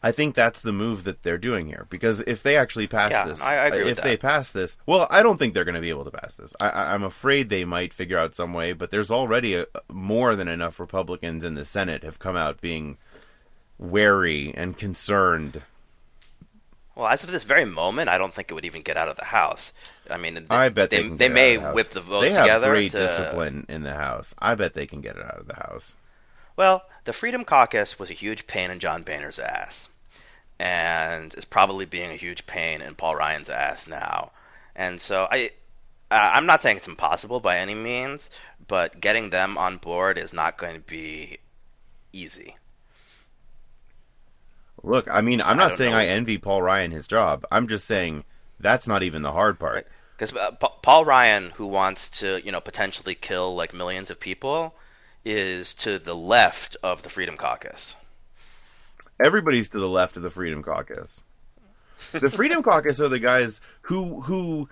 I think that's the move that they're doing here, because if they actually pass yeah, this, I agree if with they that. pass this, well, I don't think they're going to be able to pass this. I, I'm afraid they might figure out some way, but there's already a, more than enough Republicans in the Senate have come out being wary and concerned. Well, as of this very moment, I don't think it would even get out of the House. I mean, they, I bet they, they, they may the whip the votes together. They have great to... discipline in the House. I bet they can get it out of the House. Well, the Freedom Caucus was a huge pain in John Boehner's ass, and is probably being a huge pain in Paul Ryan's ass now. And so I, uh, I'm not saying it's impossible by any means, but getting them on board is not going to be easy. Look, I mean, I'm not saying I envy Paul Ryan his job. I'm just saying that's not even the hard part. Because uh, P- Paul Ryan, who wants to, you know, potentially kill like millions of people, is to the left of the Freedom Caucus. Everybody's to the left of the Freedom Caucus. The Freedom Caucus are the guys who who,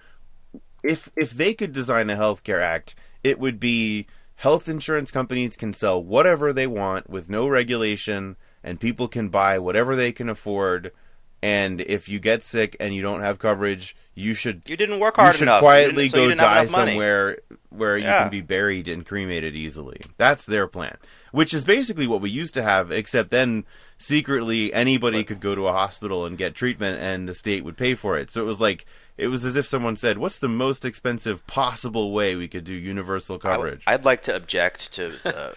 if if they could design a health care act, it would be health insurance companies can sell whatever they want with no regulation. And people can buy whatever they can afford, and if you get sick and you don't have coverage, you should you didn't work hard you should enough. Quietly you so go you die somewhere where yeah. you can be buried and cremated easily. That's their plan, which is basically what we used to have, except then secretly anybody but, could go to a hospital and get treatment, and the state would pay for it. So it was like it was as if someone said, "What's the most expensive possible way we could do universal coverage?" I, I'd like to object to the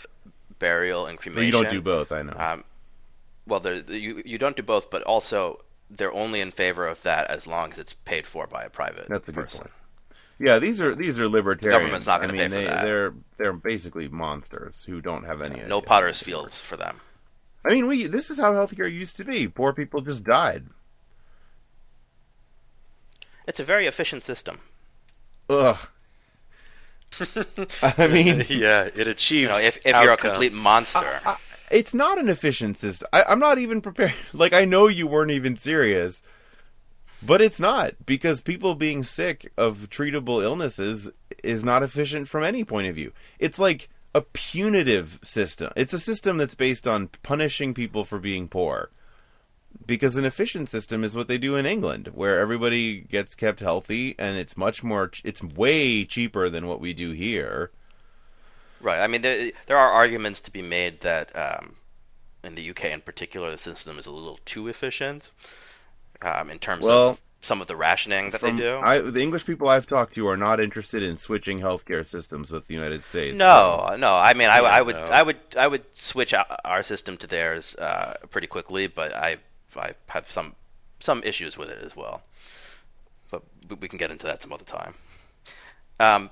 burial and cremation. But you don't do both, I know. Um, Well, you you don't do both, but also they're only in favor of that as long as it's paid for by a private That's a person. Good point. Yeah, these are these are libertarians. The government's not going to pay they, for that. They're they're basically monsters who don't have any. Yeah, no Potter's Fields for them. I mean, we this is how healthcare used to be. Poor people just died. It's a very efficient system. Ugh. I mean, yeah, it achieves. You know, if if outcomes. You're a complete monster. I, I, It's not an efficient system. I, I'm not even prepared. Like, I know you weren't even serious, but it's not, because people being sick of treatable illnesses is not efficient from any point of view. It's like a punitive system. It's a system that's based on punishing people for being poor, because an efficient system is what they do in England, where everybody gets kept healthy, and it's much more, it's way cheaper than what we do here. Right. I mean, there, there are arguments to be made that um, in the U K in particular, the system is a little too efficient um, in terms well, of some of the rationing that from, they do. I, the English people I've talked to are not interested in switching healthcare systems with the United States. No, so. no. I mean, I, I would, I would, I would switch our system to theirs uh, pretty quickly, but I, I have some some issues with it as well. But we can get into that some other time. Um.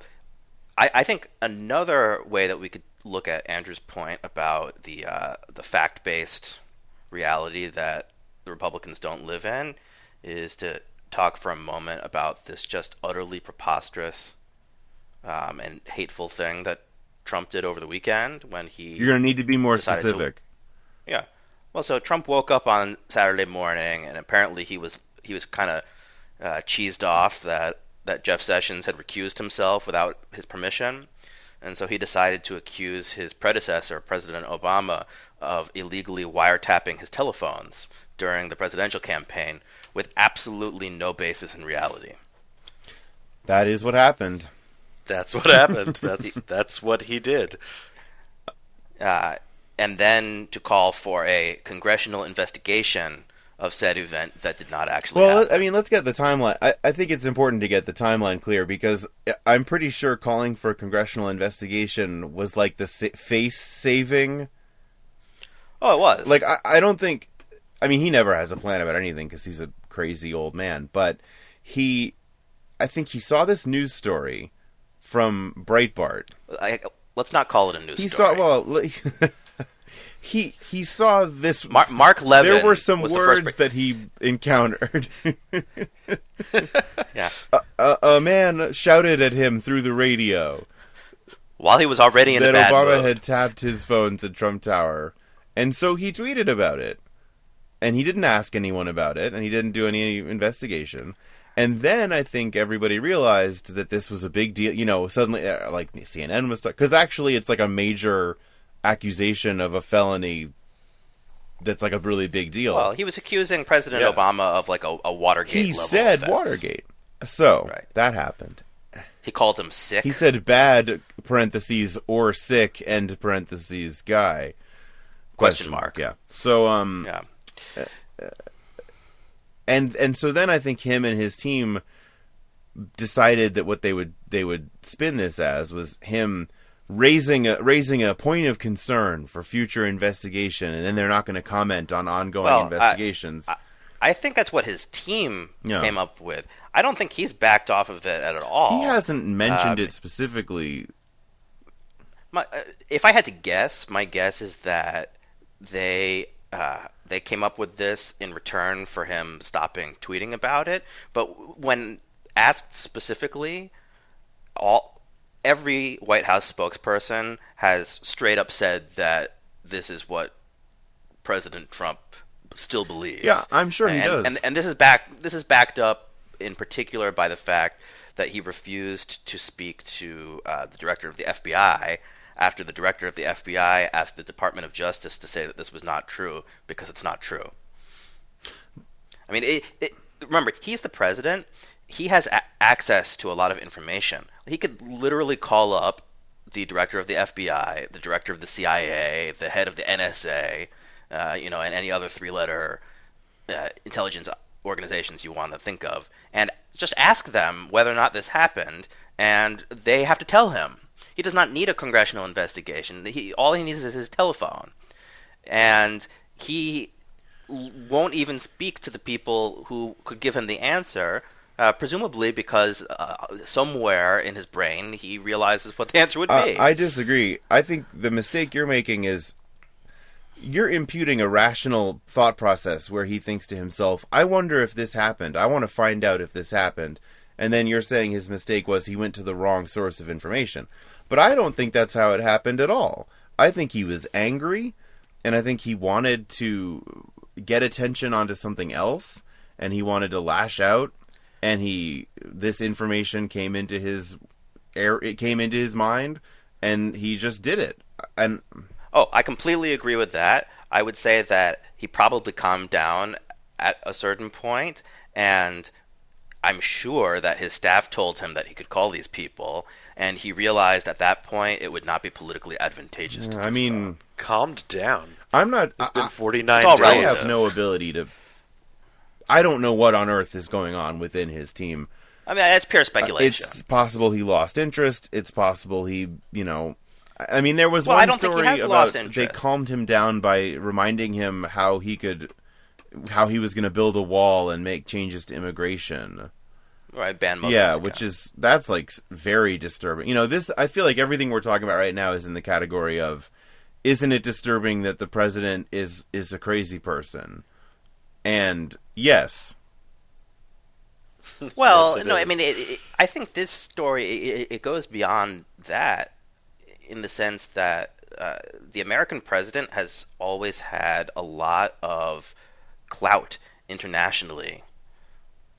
I, I think another way that we could look at Andrew's point about the uh, the fact-based reality that the Republicans don't live in is to talk for a moment about this just utterly preposterous um, and hateful thing that Trump did over the weekend when he... You're going to need to be more specific. To, yeah. Well, so Trump woke up on Saturday morning, and apparently he was he was kind of uh, cheesed off that that Jeff Sessions had recused himself without his permission. And so he decided to accuse his predecessor, President Obama, of illegally wiretapping his telephones during the presidential campaign with absolutely no basis in reality. That is what happened. That's what happened. That's that's what he did. Uh, and then to call for a congressional investigation of said event that did not actually well, happen. Well, I mean, let's get the timeline. I, I think it's important to get the timeline clear, because I'm pretty sure calling for a congressional investigation was like the sa- face-saving. Oh, it was. Like, I, I don't think... I mean, he never has a plan about anything because he's a crazy old man, but he... I think he saw this news story from Breitbart. I, let's not call it a news he story. He saw... Well... He he saw this... Mark, Mark Levin There were some words that he encountered. yeah. A, a, a man shouted at him through the radio. While he was already in a bad mood. That Obama had tapped his phones at Trump Tower. And so he tweeted about it. And he didn't ask anyone about it. And he didn't do any investigation. And then I think everybody realized that this was a big deal. You know, suddenly, like, C N N was... Because actually it's like a major... accusation of a felony that's like a really big deal. Well, he was accusing President yeah. Obama of like a, a Watergate level offense. He said Watergate. So, right. That happened. He called him sick. He said bad, parentheses, or sick, end parentheses, guy. Question, Question mark. Yeah. So, um... Yeah. Uh, And and so then I think him and his team decided that what they would they would spin this as was him raising a, raising a point of concern for future investigation, and then they're not going to comment on ongoing well, investigations. I, I, I think that's what his team yeah. came up with. I don't think he's backed off of it at all. He hasn't mentioned um, it specifically. My, uh, if I had to guess, my guess is that they uh, they came up with this in return for him stopping tweeting about it. But when asked specifically, all every White House spokesperson has straight up said that this is what President Trump still believes. Yeah, I'm sure and, he does. And, and this is back this is backed up in particular by the fact that he refused to speak to uh, the director of the F B I. After the director of the F B I asked the Department of Justice to say that this was not true because it's not true. I mean, it, it, remember, he's the president. He has a- access to a lot of information. He could literally call up the director of the F B I, the director of the C I A, the head of the N S A, uh, you know, and any other three-letter uh, intelligence organizations you want to think of, and just ask them whether or not this happened, and they have to tell him. He does not need a congressional investigation. He, all he needs is his telephone. And he l- won't even speak to the people who could give him the answer, uh, presumably because uh, somewhere in his brain he realizes what the answer would uh, be. I disagree. I think the mistake you're making is you're imputing a rational thought process where he thinks to himself, I wonder if this happened. I want to find out if this happened. And then you're saying his mistake was he went to the wrong source of information. But I don't think that's how it happened at all. I think he was angry, and I think he wanted to get attention onto something else, and he wanted to lash out, and he this information came into his air, it came into his mind, and he just did it. And oh, I completely agree with that. I would say that he probably calmed down at a certain point, and I'm sure that his staff told him that he could call these people, and he realized at that point it would not be politically advantageous. Yeah, to I himself. mean, calmed down. I'm not. It's I, been forty-nine it's all days. I have no ability to. I don't know what on earth is going on within his team. I mean, that's pure speculation. Uh, it's possible he lost interest. It's possible he, you know, I mean, there was well, one I don't story think he has about lost interest. They calmed him down by reminding him how he could. How he was going to build a wall and make changes to immigration, right? Ban Muslims, yeah, which account. is that's like very disturbing. You know, this I feel like everything we're talking about right now is in the category of, isn't it disturbing that the president is is a crazy person? And yes, well, yes, no, is. I mean, it, it, I think this story it, it goes beyond that in the sense that uh, the American president has always had a lot of clout internationally,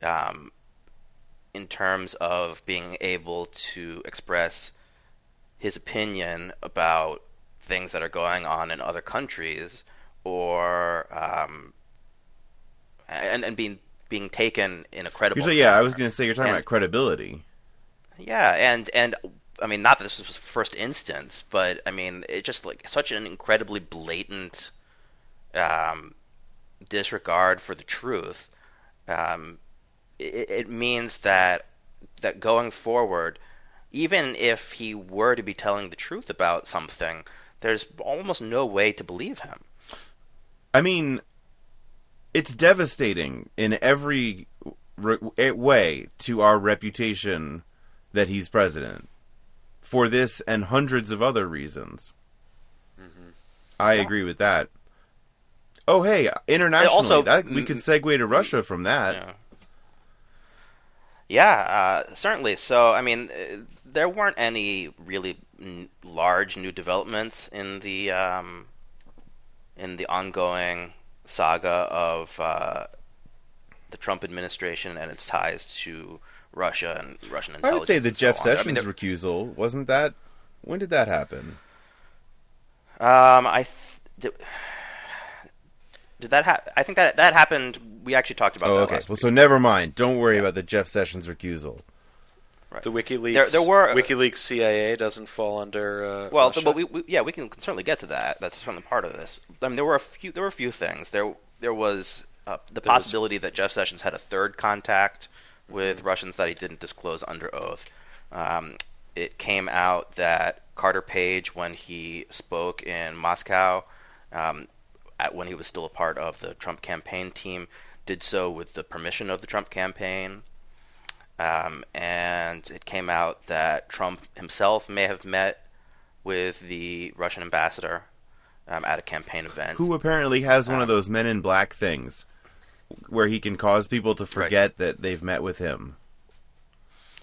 um, in terms of being able to express his opinion about things that are going on in other countries, or um, and and being being taken in a credible. Usually, yeah, I was going to say you're talking and, about credibility. Yeah, and and I mean, not that this was the first instance, but I mean, it's just like such an incredibly blatant. Um, disregard for the truth, um, it, it means that that going forward, even if he were to be telling the truth about something, there's almost no way to believe him. I mean, it's devastating in every re- way to our reputation that he's president, for this and hundreds of other reasons. Mm-hmm. I yeah. agree with that. Oh, hey, internationally, also, that, we could segue to Russia from that. Yeah, yeah uh, certainly. So, I mean, there weren't any really n- large new developments in the um, in the ongoing saga of uh, the Trump administration and its ties to Russia and Russian intelligence. I would say the Jeff so Sessions I mean, there... recusal, wasn't that... When did that happen? Um, I... Th- did... Did that ha- I think that that happened. We actually talked about. Oh, that okay. Last well, week. So never mind. Don't worry yeah. about the Jeff Sessions recusal. Right. The WikiLeaks. There, there were WikiLeaks. C I A doesn't fall under. Uh, well, the, but we, we yeah we can certainly get to that. That's certainly part of this. I mean, there were a few. There were a few things. There there was uh, the There's... possibility that Jeff Sessions had a third contact with mm-hmm. Russians that he didn't disclose under oath. Um, it came out that Carter Page, when he spoke in Moscow, um, at, when he was still a part of the Trump campaign team, did so with the permission of the Trump campaign. Um, and it came out that Trump himself may have met with the Russian ambassador um, at a campaign event. Who apparently has one um, of those Men in Black things where he can cause people to forget right. that they've met with him.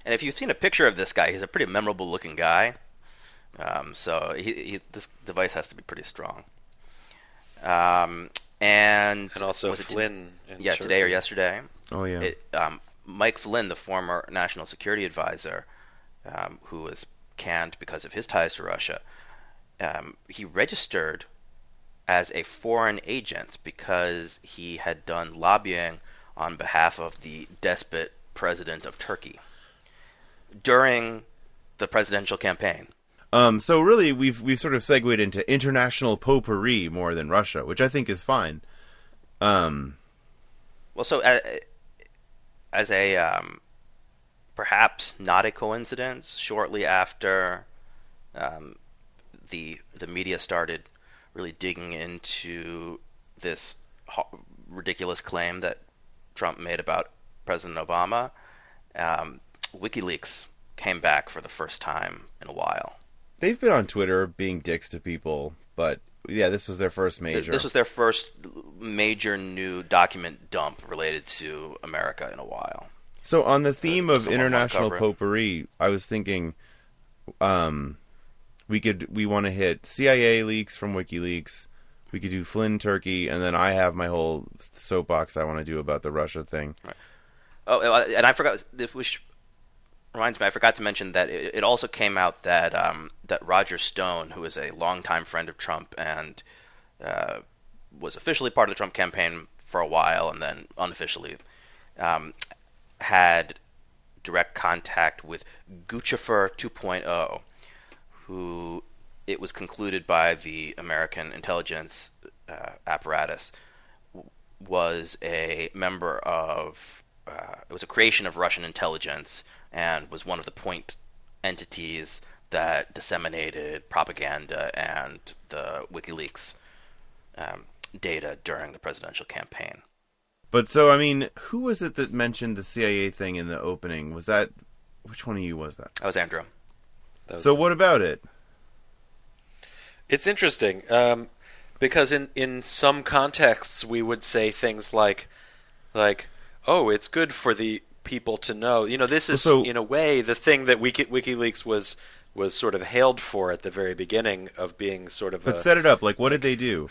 And if you've seen a picture of this guy, he's a pretty memorable-looking guy. Um, so he, he, this device has to be pretty strong. Um, and, and also Flynn. T- yeah, Turkey. Today or yesterday. Oh, yeah. It, um, Mike Flynn, the former national security advisor, um, who was canned because of his ties to Russia, um, he registered as a foreign agent because he had done lobbying on behalf of the despot president of Turkey during the presidential campaign. Um, so really, we've we've sort of segued into international potpourri more than Russia, which I think is fine. Um, well, so as, as a um, perhaps not a coincidence, shortly after um, the the media started really digging into this ho- ridiculous claim that Trump made about President Obama, um, WikiLeaks came back for the first time in a while. They've been on Twitter being dicks to people, but yeah, this was their first major. This was their first major new document dump related to America in a while. So on the theme uh, of international potpourri, I was thinking um, we could we want to hit C I A leaks from WikiLeaks. We could do Flynn Turkey, and then I have my whole soapbox I want to do about the Russia thing. Right. Oh, and I forgot this was. Reminds me, I forgot to mention that it also came out that um, that Roger Stone, who is a longtime friend of Trump and uh, was officially part of the Trump campaign for a while and then unofficially, um, had direct contact with Guccifer two point oh, who it was concluded by the American intelligence uh, apparatus was a member of, uh, it was a creation of Russian intelligence, and was one of the point entities that disseminated propaganda and the WikiLeaks um, data during the presidential campaign. But so, I mean, who was it that mentioned the C I A thing in the opening? Was that... Which one of you was that? That was Andrew. That was so Andrew. What about it? It's interesting, um, because in, in some contexts we would say things like, like, oh, it's good for the... people to know, you know, this is so, in a way the thing that Wiki, WikiLeaks was was sort of hailed for at the very beginning of being sort of. But a, set it up. Like, what did they do?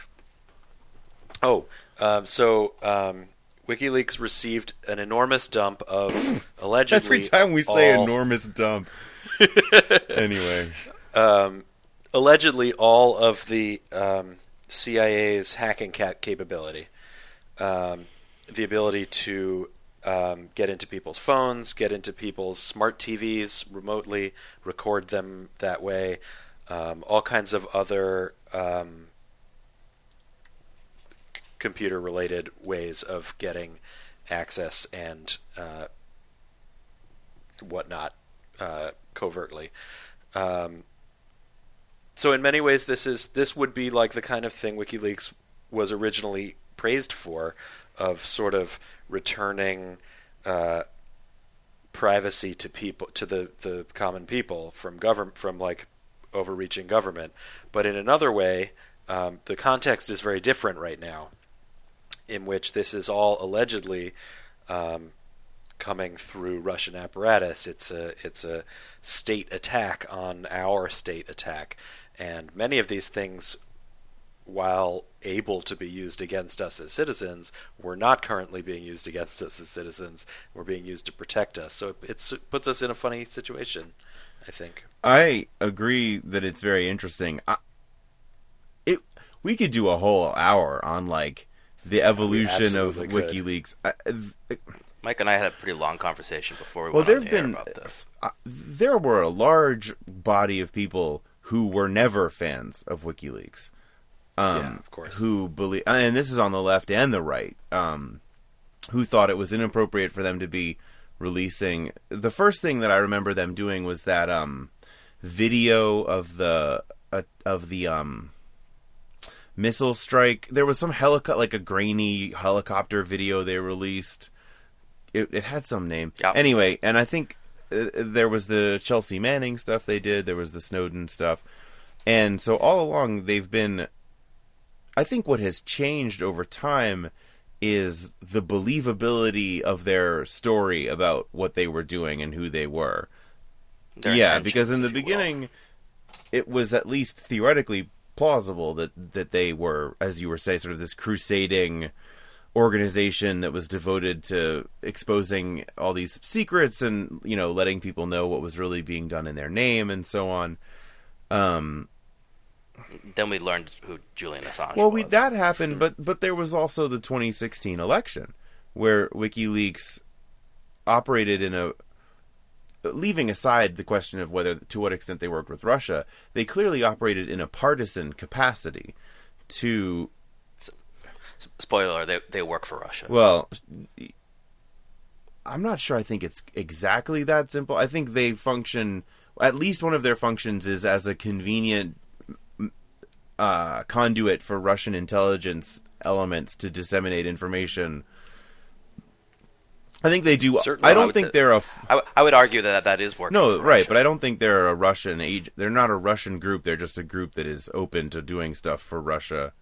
Oh, um, so um, WikiLeaks received an enormous dump of allegedly. Every time we all, say enormous dump. Anyway, um, allegedly all of the um, C I A's hacking cap capability, um, the ability to. Um, get into people's phones, get into people's smart T Vs remotely, record them that way, um, all kinds of other um, c- computer-related ways of getting access and uh, whatnot uh, covertly. Um, so in many ways, this is this would be like the kind of thing WikiLeaks was originally praised for, of sort of returning uh, privacy to people, to the, the common people from government, from like overreaching government. But in another way, um, the context is very different right now, in which this is all allegedly um, coming through Russian apparatus. It's a it's a state attack on our state attack, and many of these things, while able to be used against us as citizens, we're not currently being used against us as citizens. We're being used to protect us. So it's, it puts us in a funny situation, I think. I agree that it's very interesting. I, it we could do a whole hour on like the evolution of WikiLeaks. I, I, Mike and I had a pretty long conversation before we well, went on the air about this. Uh, there were a large body of people who were never fans of WikiLeaks. um, yeah, of course. Who believe, and this is on the left and the right, um, who thought it was inappropriate for them to be releasing. The first thing that I remember them doing was that um, video of the uh, of the um, missile strike. There was some helicopter, like a grainy helicopter video they released. It, it had some name. Yep. Anyway, and I think uh, there was the Chelsea Manning stuff they did. There was the Snowden stuff. And so all along they've been... I think what has changed over time is the believability of their story about what they were doing and who they were. Their yeah, because in the beginning, it was at least theoretically plausible that, that they were, as you were saying, sort of this crusading... organization that was devoted to exposing all these secrets and, you know, letting people know what was really being done in their name and so on. Um, then we learned who Julian Assange well, was. Well, we, that happened, but but there was also the twenty sixteen election where WikiLeaks operated in a... Leaving aside the question of whether to what extent they worked with Russia, they clearly operated in a partisan capacity to... Spoiler, they they work for Russia. Well, I'm not sure I think it's exactly that simple. I think they function, at least one of their functions is as a convenient uh, conduit for Russian intelligence elements to disseminate information. I think they do. Certainly, I don't I think say, they're a... I, I would argue that that is working No, for right, Russia. But I don't think they're a Russian agent. They're not a Russian group. They're just a group that is open to doing stuff for Russia.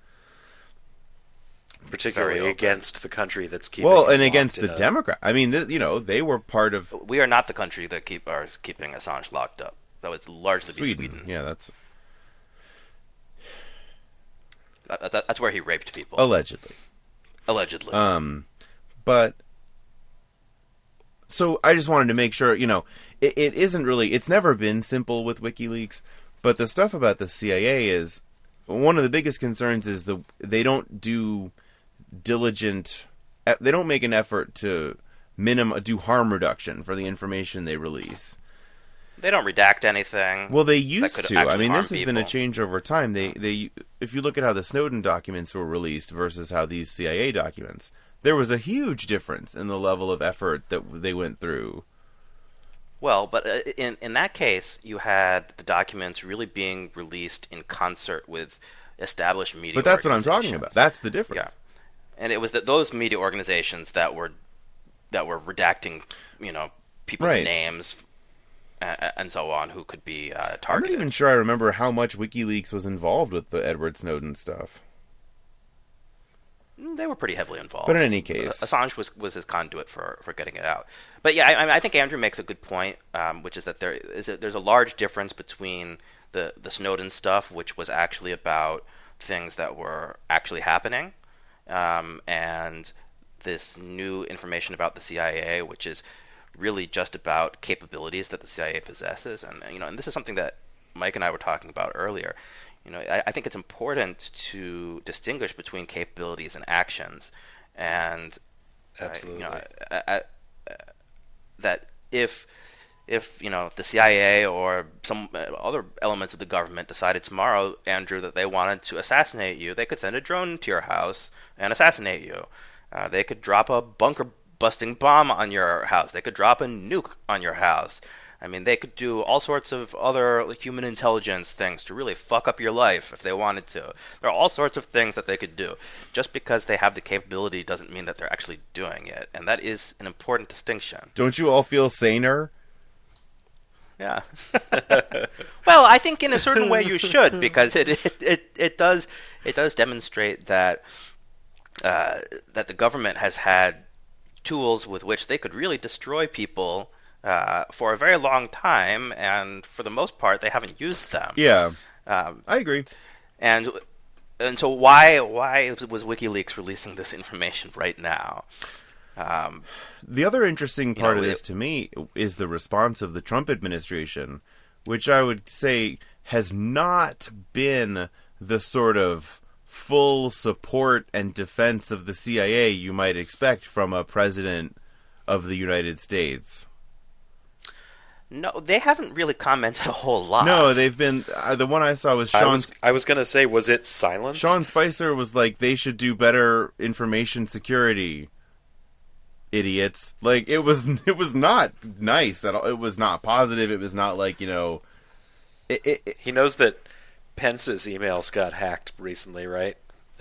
Particularly against the country that's keeping well, and against the Democrats. I mean, th- you know, they were part of. We are not the country that keep are keeping Assange locked up. That would largely be Sweden. Yeah, that's that, that, that's where he raped people, allegedly. Allegedly. Um, but so I just wanted to make sure, you know, it, it isn't really. It's never been simple with WikiLeaks, but the stuff about the C I A is one of the biggest concerns. Is the they don't do. Diligent, they don't make an effort to minim- do harm reduction for the information they release. They don't redact anything. Well, they used to. I mean, this has people. been a change over time. They, they, if you look at how the Snowden documents were released versus how these C I A documents, there was a huge difference in the level of effort that they went through. Well, but in in that case, you had the documents really being released in concert with established media. But that's what I'm talking about. That's the difference. Yeah. And it was that those media organizations that were that were redacting, you know, people's right. names and, and so on, who could be uh, targeted. I'm not even sure I remember how much WikiLeaks was involved with the Edward Snowden stuff. They were pretty heavily involved. But in any case, Assange was was his conduit for, for getting it out. But yeah, I, I think Andrew makes a good point, um, which is that there is a, there's a large difference between the the Snowden stuff, which was actually about things that were actually happening. Um, and this new information about the C I A, which is really just about capabilities that the C I A possesses, and you know, and this is something that Mike and I were talking about earlier. You know, I, I think it's important to distinguish between capabilities and actions, and absolutely, I, you know, I, I, I, that if if you know the C I A or some other elements of the government decided tomorrow, Andrew, that they wanted to assassinate you, they could send a drone to your house and assassinate you. Uh, they could drop a bunker-busting bomb on your house. They could drop a nuke on your house. I mean, they could do all sorts of other like, human intelligence things to really fuck up your life if they wanted to. There are all sorts of things that they could do. Just because they have the capability doesn't mean that they're actually doing it, and that is an important distinction. Don't you all feel saner? Yeah. Well, I think in a certain way you should, because it it, it, it does it does demonstrate that uh, that the government has had tools with which they could really destroy people uh, for a very long time, and for the most part, they haven't used them. Yeah, um, I agree. And and so why why was WikiLeaks releasing this information right now? Um, the other interesting part you know, of this it, to me is the response of the Trump administration, which I would say has not been the sort of full support and defense of the C I A you might expect from a president of the United States. No, they haven't really commented a whole lot. No, they've been... Uh, the one I saw was Sean... I was, I was going to say, was it silence? Sean Spicer was like, they should do better information security, idiots. Like, it was it was not nice at all. It was not positive. It was not like, you know... It, it, it, he knows that Pence's emails got hacked recently, right?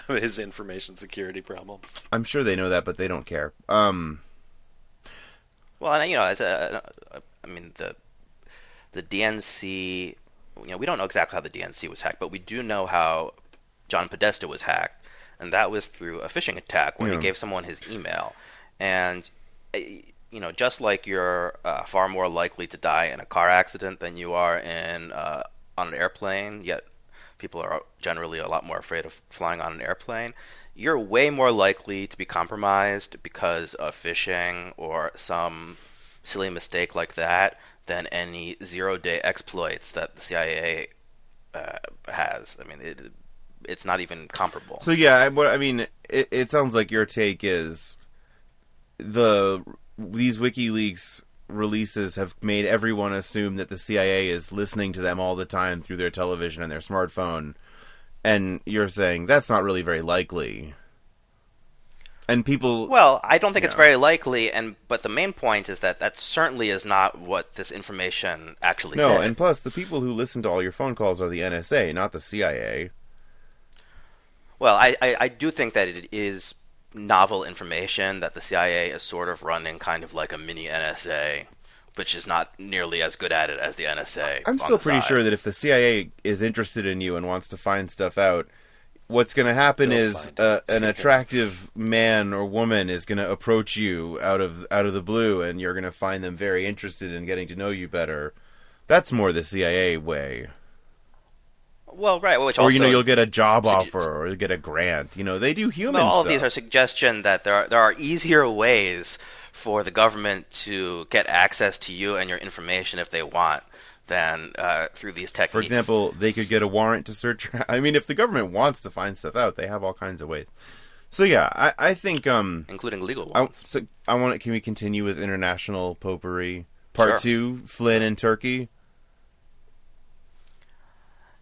His information security problems. I'm sure they know that, but they don't care. Um... Well, and you know, as a... a I mean, the the D N C, you know, we don't know exactly how the D N C was hacked, but we do know how John Podesta was hacked, and that was through a phishing attack where yeah. he gave someone his email. And, you know, just like you're uh, far more likely to die in a car accident than you are in uh, on an airplane, yet people are generally a lot more afraid of flying on an airplane, you're way more likely to be compromised because of phishing or some... silly mistake like that than any zero-day exploits that the C I A uh, has. I mean, it, it's not even comparable. So yeah, I, what, I mean, it, it sounds like your take is the these WikiLeaks releases have made everyone assume that the C I A is listening to them all the time through their television and their smartphone, and you're saying that's not really very likely. And people... Well, I don't think it's know. very likely, and but the main point is that that certainly is not what this information actually no, said. No, and plus, the people who listen to all your phone calls are the N S A, not the C I A. Well, I, I, I do think that it is novel information, that the C I A is sort of running kind of like a mini N S A, which is not nearly as good at it as the N S A. I'm still pretty side. sure that if the C I A is interested in you and wants to find stuff out... What's going to happen They'll is uh, an attractive man or woman is going to approach you out of out of the blue, and you're going to find them very interested in getting to know you better. That's more the C I A way. Well, right. Which or also, you know, you'll get a job sug- offer or you'll get a grant. You know, they do human. Well, all stuff. Of these are suggestion that there are, there are easier ways for the government to get access to you and your information if they want. Than uh, through these techniques. For example, they could get a warrant to search. I mean, if the government wants to find stuff out, they have all kinds of ways. So yeah, I, I think um, including legal ones. I, so I want to. Can we continue with international potpourri part sure. two? Flynn and Turkey.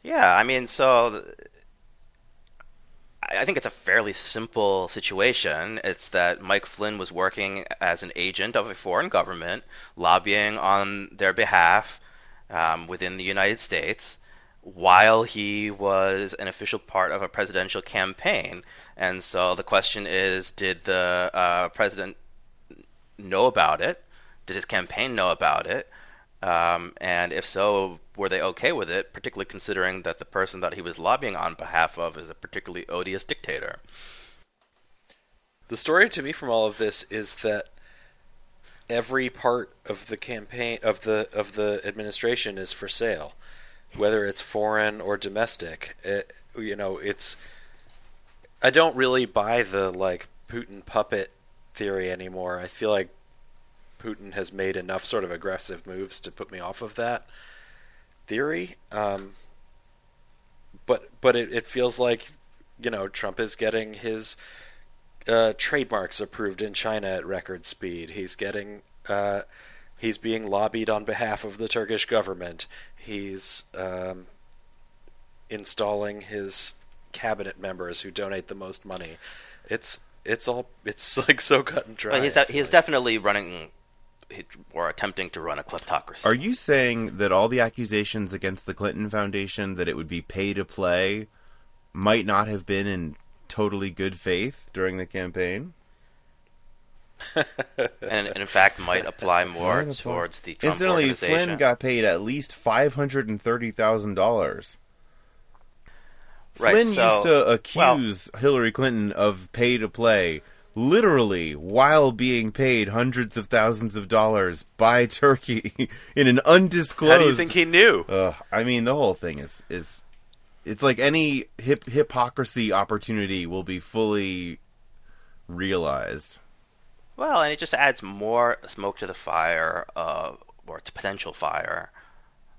Yeah, I mean, so th- I think it's a fairly simple situation. It's that Mike Flynn was working as an agent of a foreign government, lobbying on their behalf. Um, within the United States, while he was an official part of a presidential campaign. And so the question is, did the uh, president know about it? Did his campaign know about it? Um, and if so, were they okay with it, particularly considering that the person that he was lobbying on behalf of is a particularly odious dictator? The story to me from all of this is that every part of the campaign of the of the administration is for sale, whether it's foreign or domestic. It, you know, it's. I don't really buy the like Putin puppet theory anymore. I feel like Putin has made enough sort of aggressive moves to put me off of that theory. Um, but but it, it feels like, you know, Trump is getting his. Uh, trademarks approved in China at record speed. He's getting, uh, he's being lobbied on behalf of the Turkish government. He's um, installing his cabinet members who donate the most money. It's it's all it's like so cut and dry. Well, he's a, he's like. definitely running or attempting to run a kleptocracy. Are you saying that all the accusations against the Clinton Foundation that it would be pay to play might not have been in totally good faith during the campaign? and, and in fact might apply more might towards apply. the Trump Incidentally, organization. Incidentally, Flynn got paid at least five hundred thirty thousand dollars. Right, Flynn so, used to accuse well, Hillary Clinton of pay-to-play, literally while being paid hundreds of thousands of dollars by Turkey in an undisclosed... How do you think he knew? Uh, I mean, the whole thing is... is It's like any hip- hypocrisy opportunity will be fully realized. Well, and it just adds more smoke to the fire, uh, or to potential fire.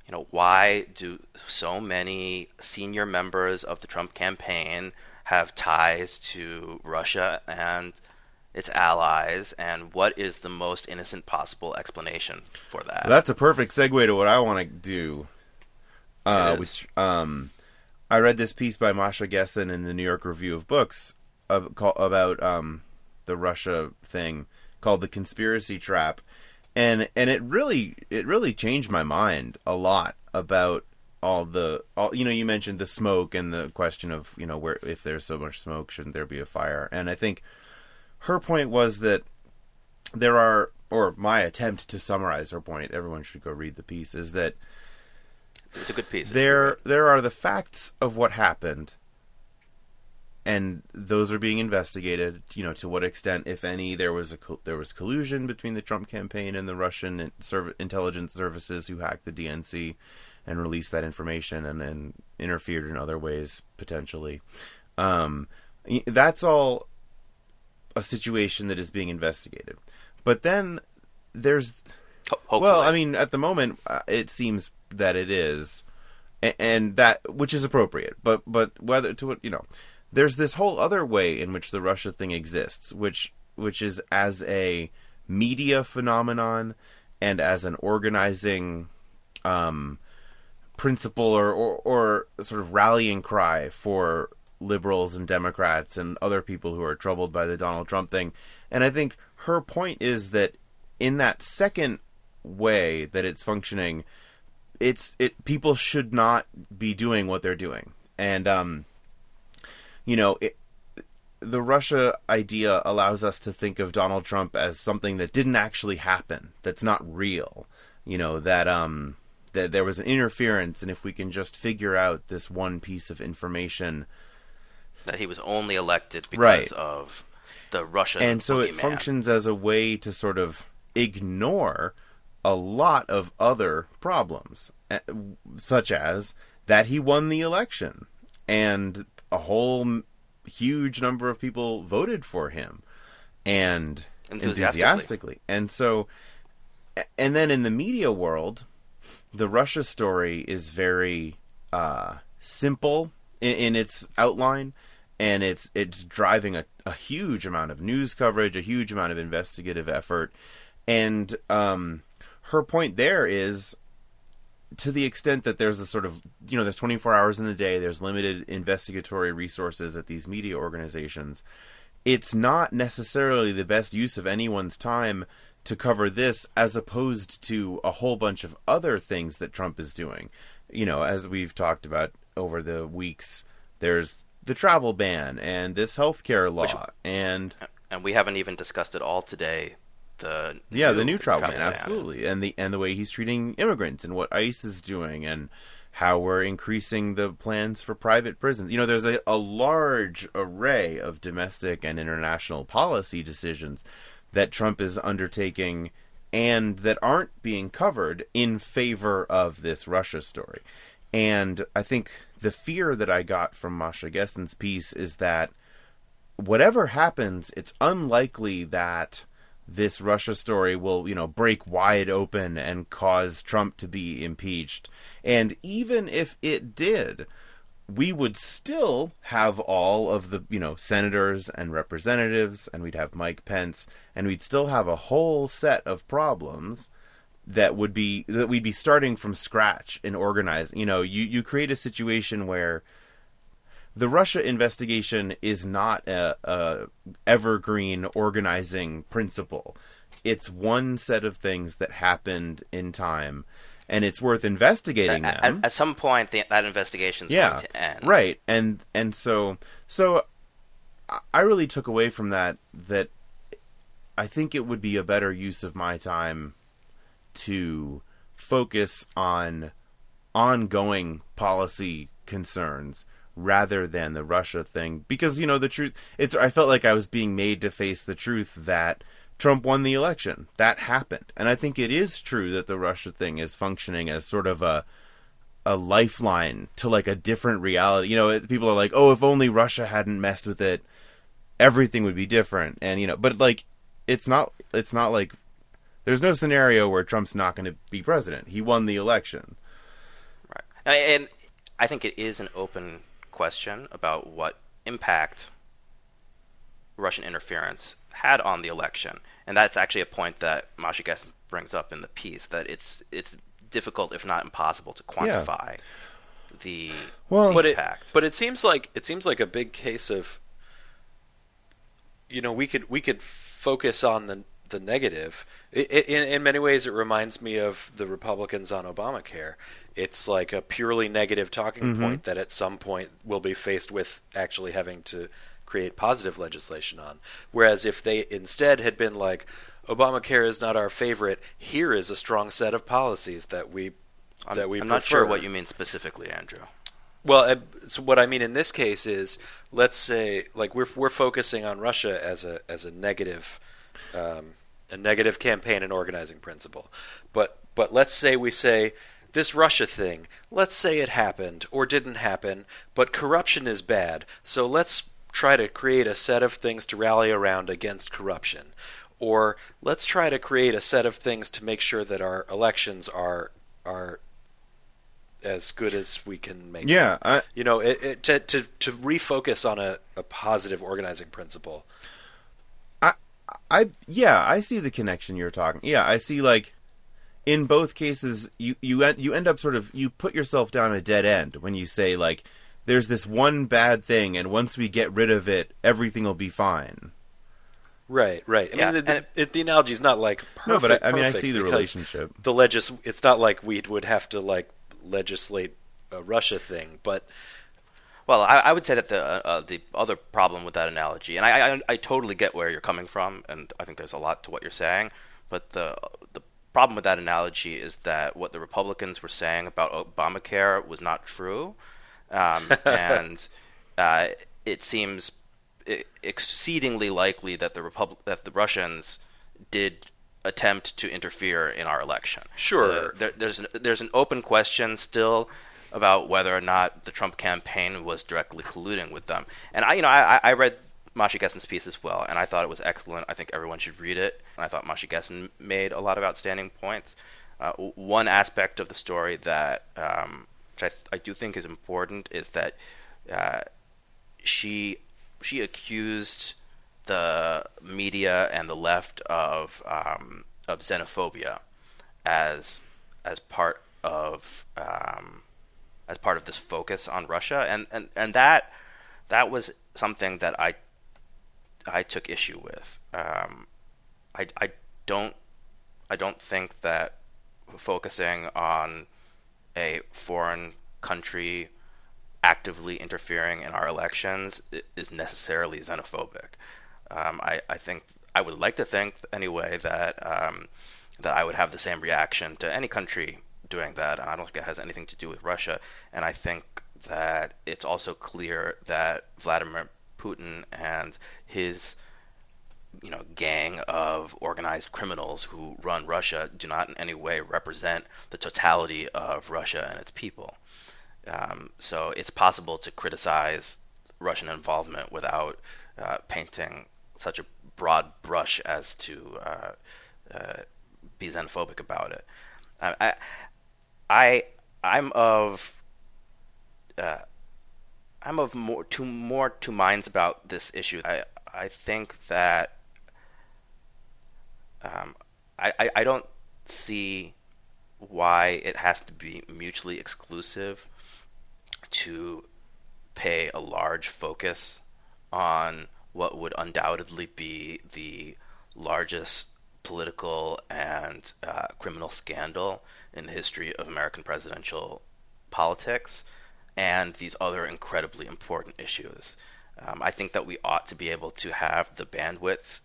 You know, why do so many senior members of the Trump campaign have ties to Russia and its allies, and what is the most innocent possible explanation for that? That's a perfect segue to what I want to do, uh, which um, I read this piece by Masha Gessen in the New York Review of Books about um, the Russia thing called The Conspiracy Trap, and and it really it really changed my mind a lot about all the all you know you mentioned the smoke and the question of, you know, where, if there's so much smoke, shouldn't there be a fire? And I think her point was that there are, or my attempt to summarize her point, everyone should go read the piece, is that it's a good piece. There there are the facts of what happened, and those are being investigated. You know, to what extent, if any, there was a there was collusion between the Trump campaign and the Russian intelligence services who hacked the D N C and released that information and then interfered in other ways potentially. Um, that's all a situation that is being investigated. But then there's, Hopefully. well, I mean, at the moment uh, it seems that it is, and, and that which is appropriate. But but whether to what you know. There's this whole other way in which the Russia thing exists, which which is as a media phenomenon and as an organizing um, principle or, or, or sort of rallying cry for liberals and Democrats and other people who are troubled by the Donald Trump thing. And I think her point is that in that second way that it's functioning, it's it people should not be doing what they're doing. And um You know, it, the Russia idea allows us to think of Donald Trump as something that didn't actually happen, that's not real. You know, that um, that there was an interference, and if we can just figure out this one piece of information... That he was only elected because right. of the Russia... And so it functions as a way to sort of ignore a lot of other problems, such as that he won the election, and... a whole huge number of people voted for him and enthusiastically. enthusiastically. And so, and then in the media world, the Russia story is very, uh, simple in, in its outline, and it's, it's driving a, a huge amount of news coverage, a huge amount of investigative effort. And, um, her point there is, to the extent that there's a sort of, you know, there's twenty-four hours in the day, there's limited investigatory resources at these media organizations, it's not necessarily the best use of anyone's time to cover this as opposed to a whole bunch of other things that Trump is doing. You know, as we've talked about over the weeks, there's the travel ban and this healthcare law. Which, and and we haven't even discussed at all today. The yeah, new, the new the travel ban, absolutely, and the and the way he's treating immigrants, and what ICE is doing, and how we're increasing the plans for private prisons. You know, there's a, a large array of domestic and international policy decisions that Trump is undertaking, and that aren't being covered in favor of this Russia story. And I think the fear that I got from Masha Gessen's piece is that whatever happens, it's unlikely that this Russia story will, you know, break wide open and cause Trump to be impeached. And even if it did, we would still have all of the, you know, senators and representatives, and we'd have Mike Pence, and we'd still have a whole set of problems that would be, that we'd be starting from scratch in organizing. You know, you, you create a situation where the Russia investigation is not a, a evergreen organizing principle. It's one set of things that happened in time, and it's worth investigating at, them. At, at some point, the, that investigation is yeah, going to end. Right, and and so so I really took away from that that I think it would be a better use of my time to focus on ongoing policy concerns rather than the Russia thing, because, you know, the truth, it's, I felt like I was being made to face the truth that Trump won the election. That happened. And I think it is true that the Russia thing is functioning as sort of a a lifeline to, like, a different reality. You know, it, people are like, oh, if only Russia hadn't messed with it, everything would be different. And, you know, but, like, it's not, it's not like, there's no scenario where Trump's not going to be president. He won the election. Right. And I think it is an open question about what impact Russian interference had on the election. And that's actually a point that Masha Gessen brings up in the piece, that it's it's difficult, if not impossible, to quantify yeah. the, well, the but impact. It, but it seems like it seems like a big case of, you know, we could we could focus on the the negative. It, it, in, in many ways, it reminds me of the Republicans on Obamacare. It's like a purely negative talking mm-hmm. point that at some point we'll be faced with actually having to create positive legislation on. Whereas if they instead had been like, Obamacare is not our favorite, here is a strong set of policies that we I'm, that we I'm prefer. Not sure what you mean specifically, Andrew. Well, so what I mean in this case is, let's say, like, we're we're focusing on Russia as a as a negative um, a negative campaign and organizing principle. But but let's say we say this Russia thing, let's say it happened or didn't happen, but corruption is bad. So let's try to create a set of things to rally around against corruption. Or let's try to create a set of things to make sure that our elections are are as good as we can make yeah, them. I, you know, it, it, to, to to refocus on a, a positive organizing principle. I I yeah, I see the connection you're talking. Yeah, I see, like, in both cases you you you end up sort of, you put yourself down a dead end when you say, like, there's this one bad thing, and once we get rid of it, everything will be fine. Right, right. I yeah, mean, the, it, it, the analogy is not like perfect. No, but I, I mean, I see the relationship. The legis, it's not like we would have to, like, legislate a Russia thing, but well, I, I would say that the uh, the other problem with that analogy, and I, I I totally get where you're coming from, and I think there's a lot to what you're saying, but the the problem with that analogy is that what the Republicans were saying about Obamacare was not true, um, and uh, it seems exceedingly likely that the Repub- that the Russians did attempt to interfere in our election. Sure. Uh, there, there's, an, there's an open question still about whether or not the Trump campaign was directly colluding with them. And I, you know, I, I read Masha Gessen's piece as well, and I thought it was excellent. I think everyone should read it. And I thought Masha Gessen made a lot of outstanding points. Uh, one aspect of the story that, um, which I, th- I do think is important, is that uh, she... She accused the media and the left of um, of xenophobia as as part of um, as part of this focus on Russia, and, and, and that that was something that I I took issue with. Um, I I don't I don't think that focusing on a foreign country actively interfering in our elections is necessarily xenophobic. Um, I, I think I would like to think anyway that um, that I would have the same reaction to any country doing that, and I don't think it has anything to do with Russia. And I think that it's also clear that Vladimir Putin and his, you know, gang of organized criminals who run Russia do not in any way represent the totality of Russia and its people. Um, so it's possible to criticize Russian involvement without uh, painting such a broad brush as to uh, uh, be xenophobic about it. Uh, I, I, I'm of, uh, I'm of more two more two minds about this issue. I, I think that um, I, I, I don't see why it has to be mutually exclusive to pay a large focus on what would undoubtedly be the largest political and uh, criminal scandal in the history of American presidential politics and these other incredibly important issues. Um, I think that we ought to be able to have the bandwidth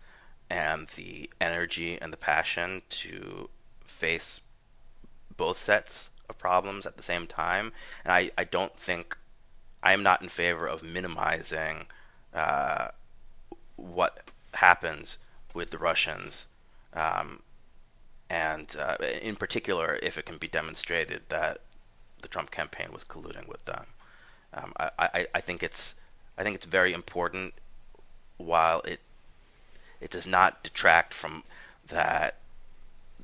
and the energy and the passion to face both sets of problems at the same time, and I, I don't think I am not in favor of minimizing uh, what happens with the Russians, um, and uh, in particular, if it can be demonstrated that the Trump campaign was colluding with them. Um, I, I, I think it's I think it's very important, while it it does not detract from that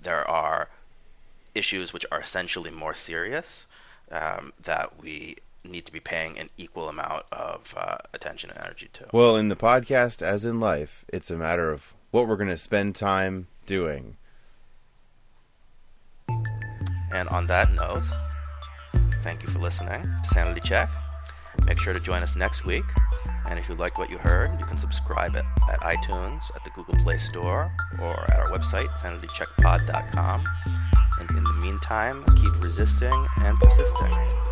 there are issues which are essentially more serious, um, that we need to be paying an equal amount of uh, attention and energy to. Well, in the podcast, as in life, it's a matter of what we're going to spend time doing. And on that note, thank you for listening to Sanity Check. Make sure to join us next week. And if you liked what you heard, you can subscribe at, at iTunes, at the Google Play Store, or at our website, sanity check pod dot com. And in the meantime, keep resisting and persisting.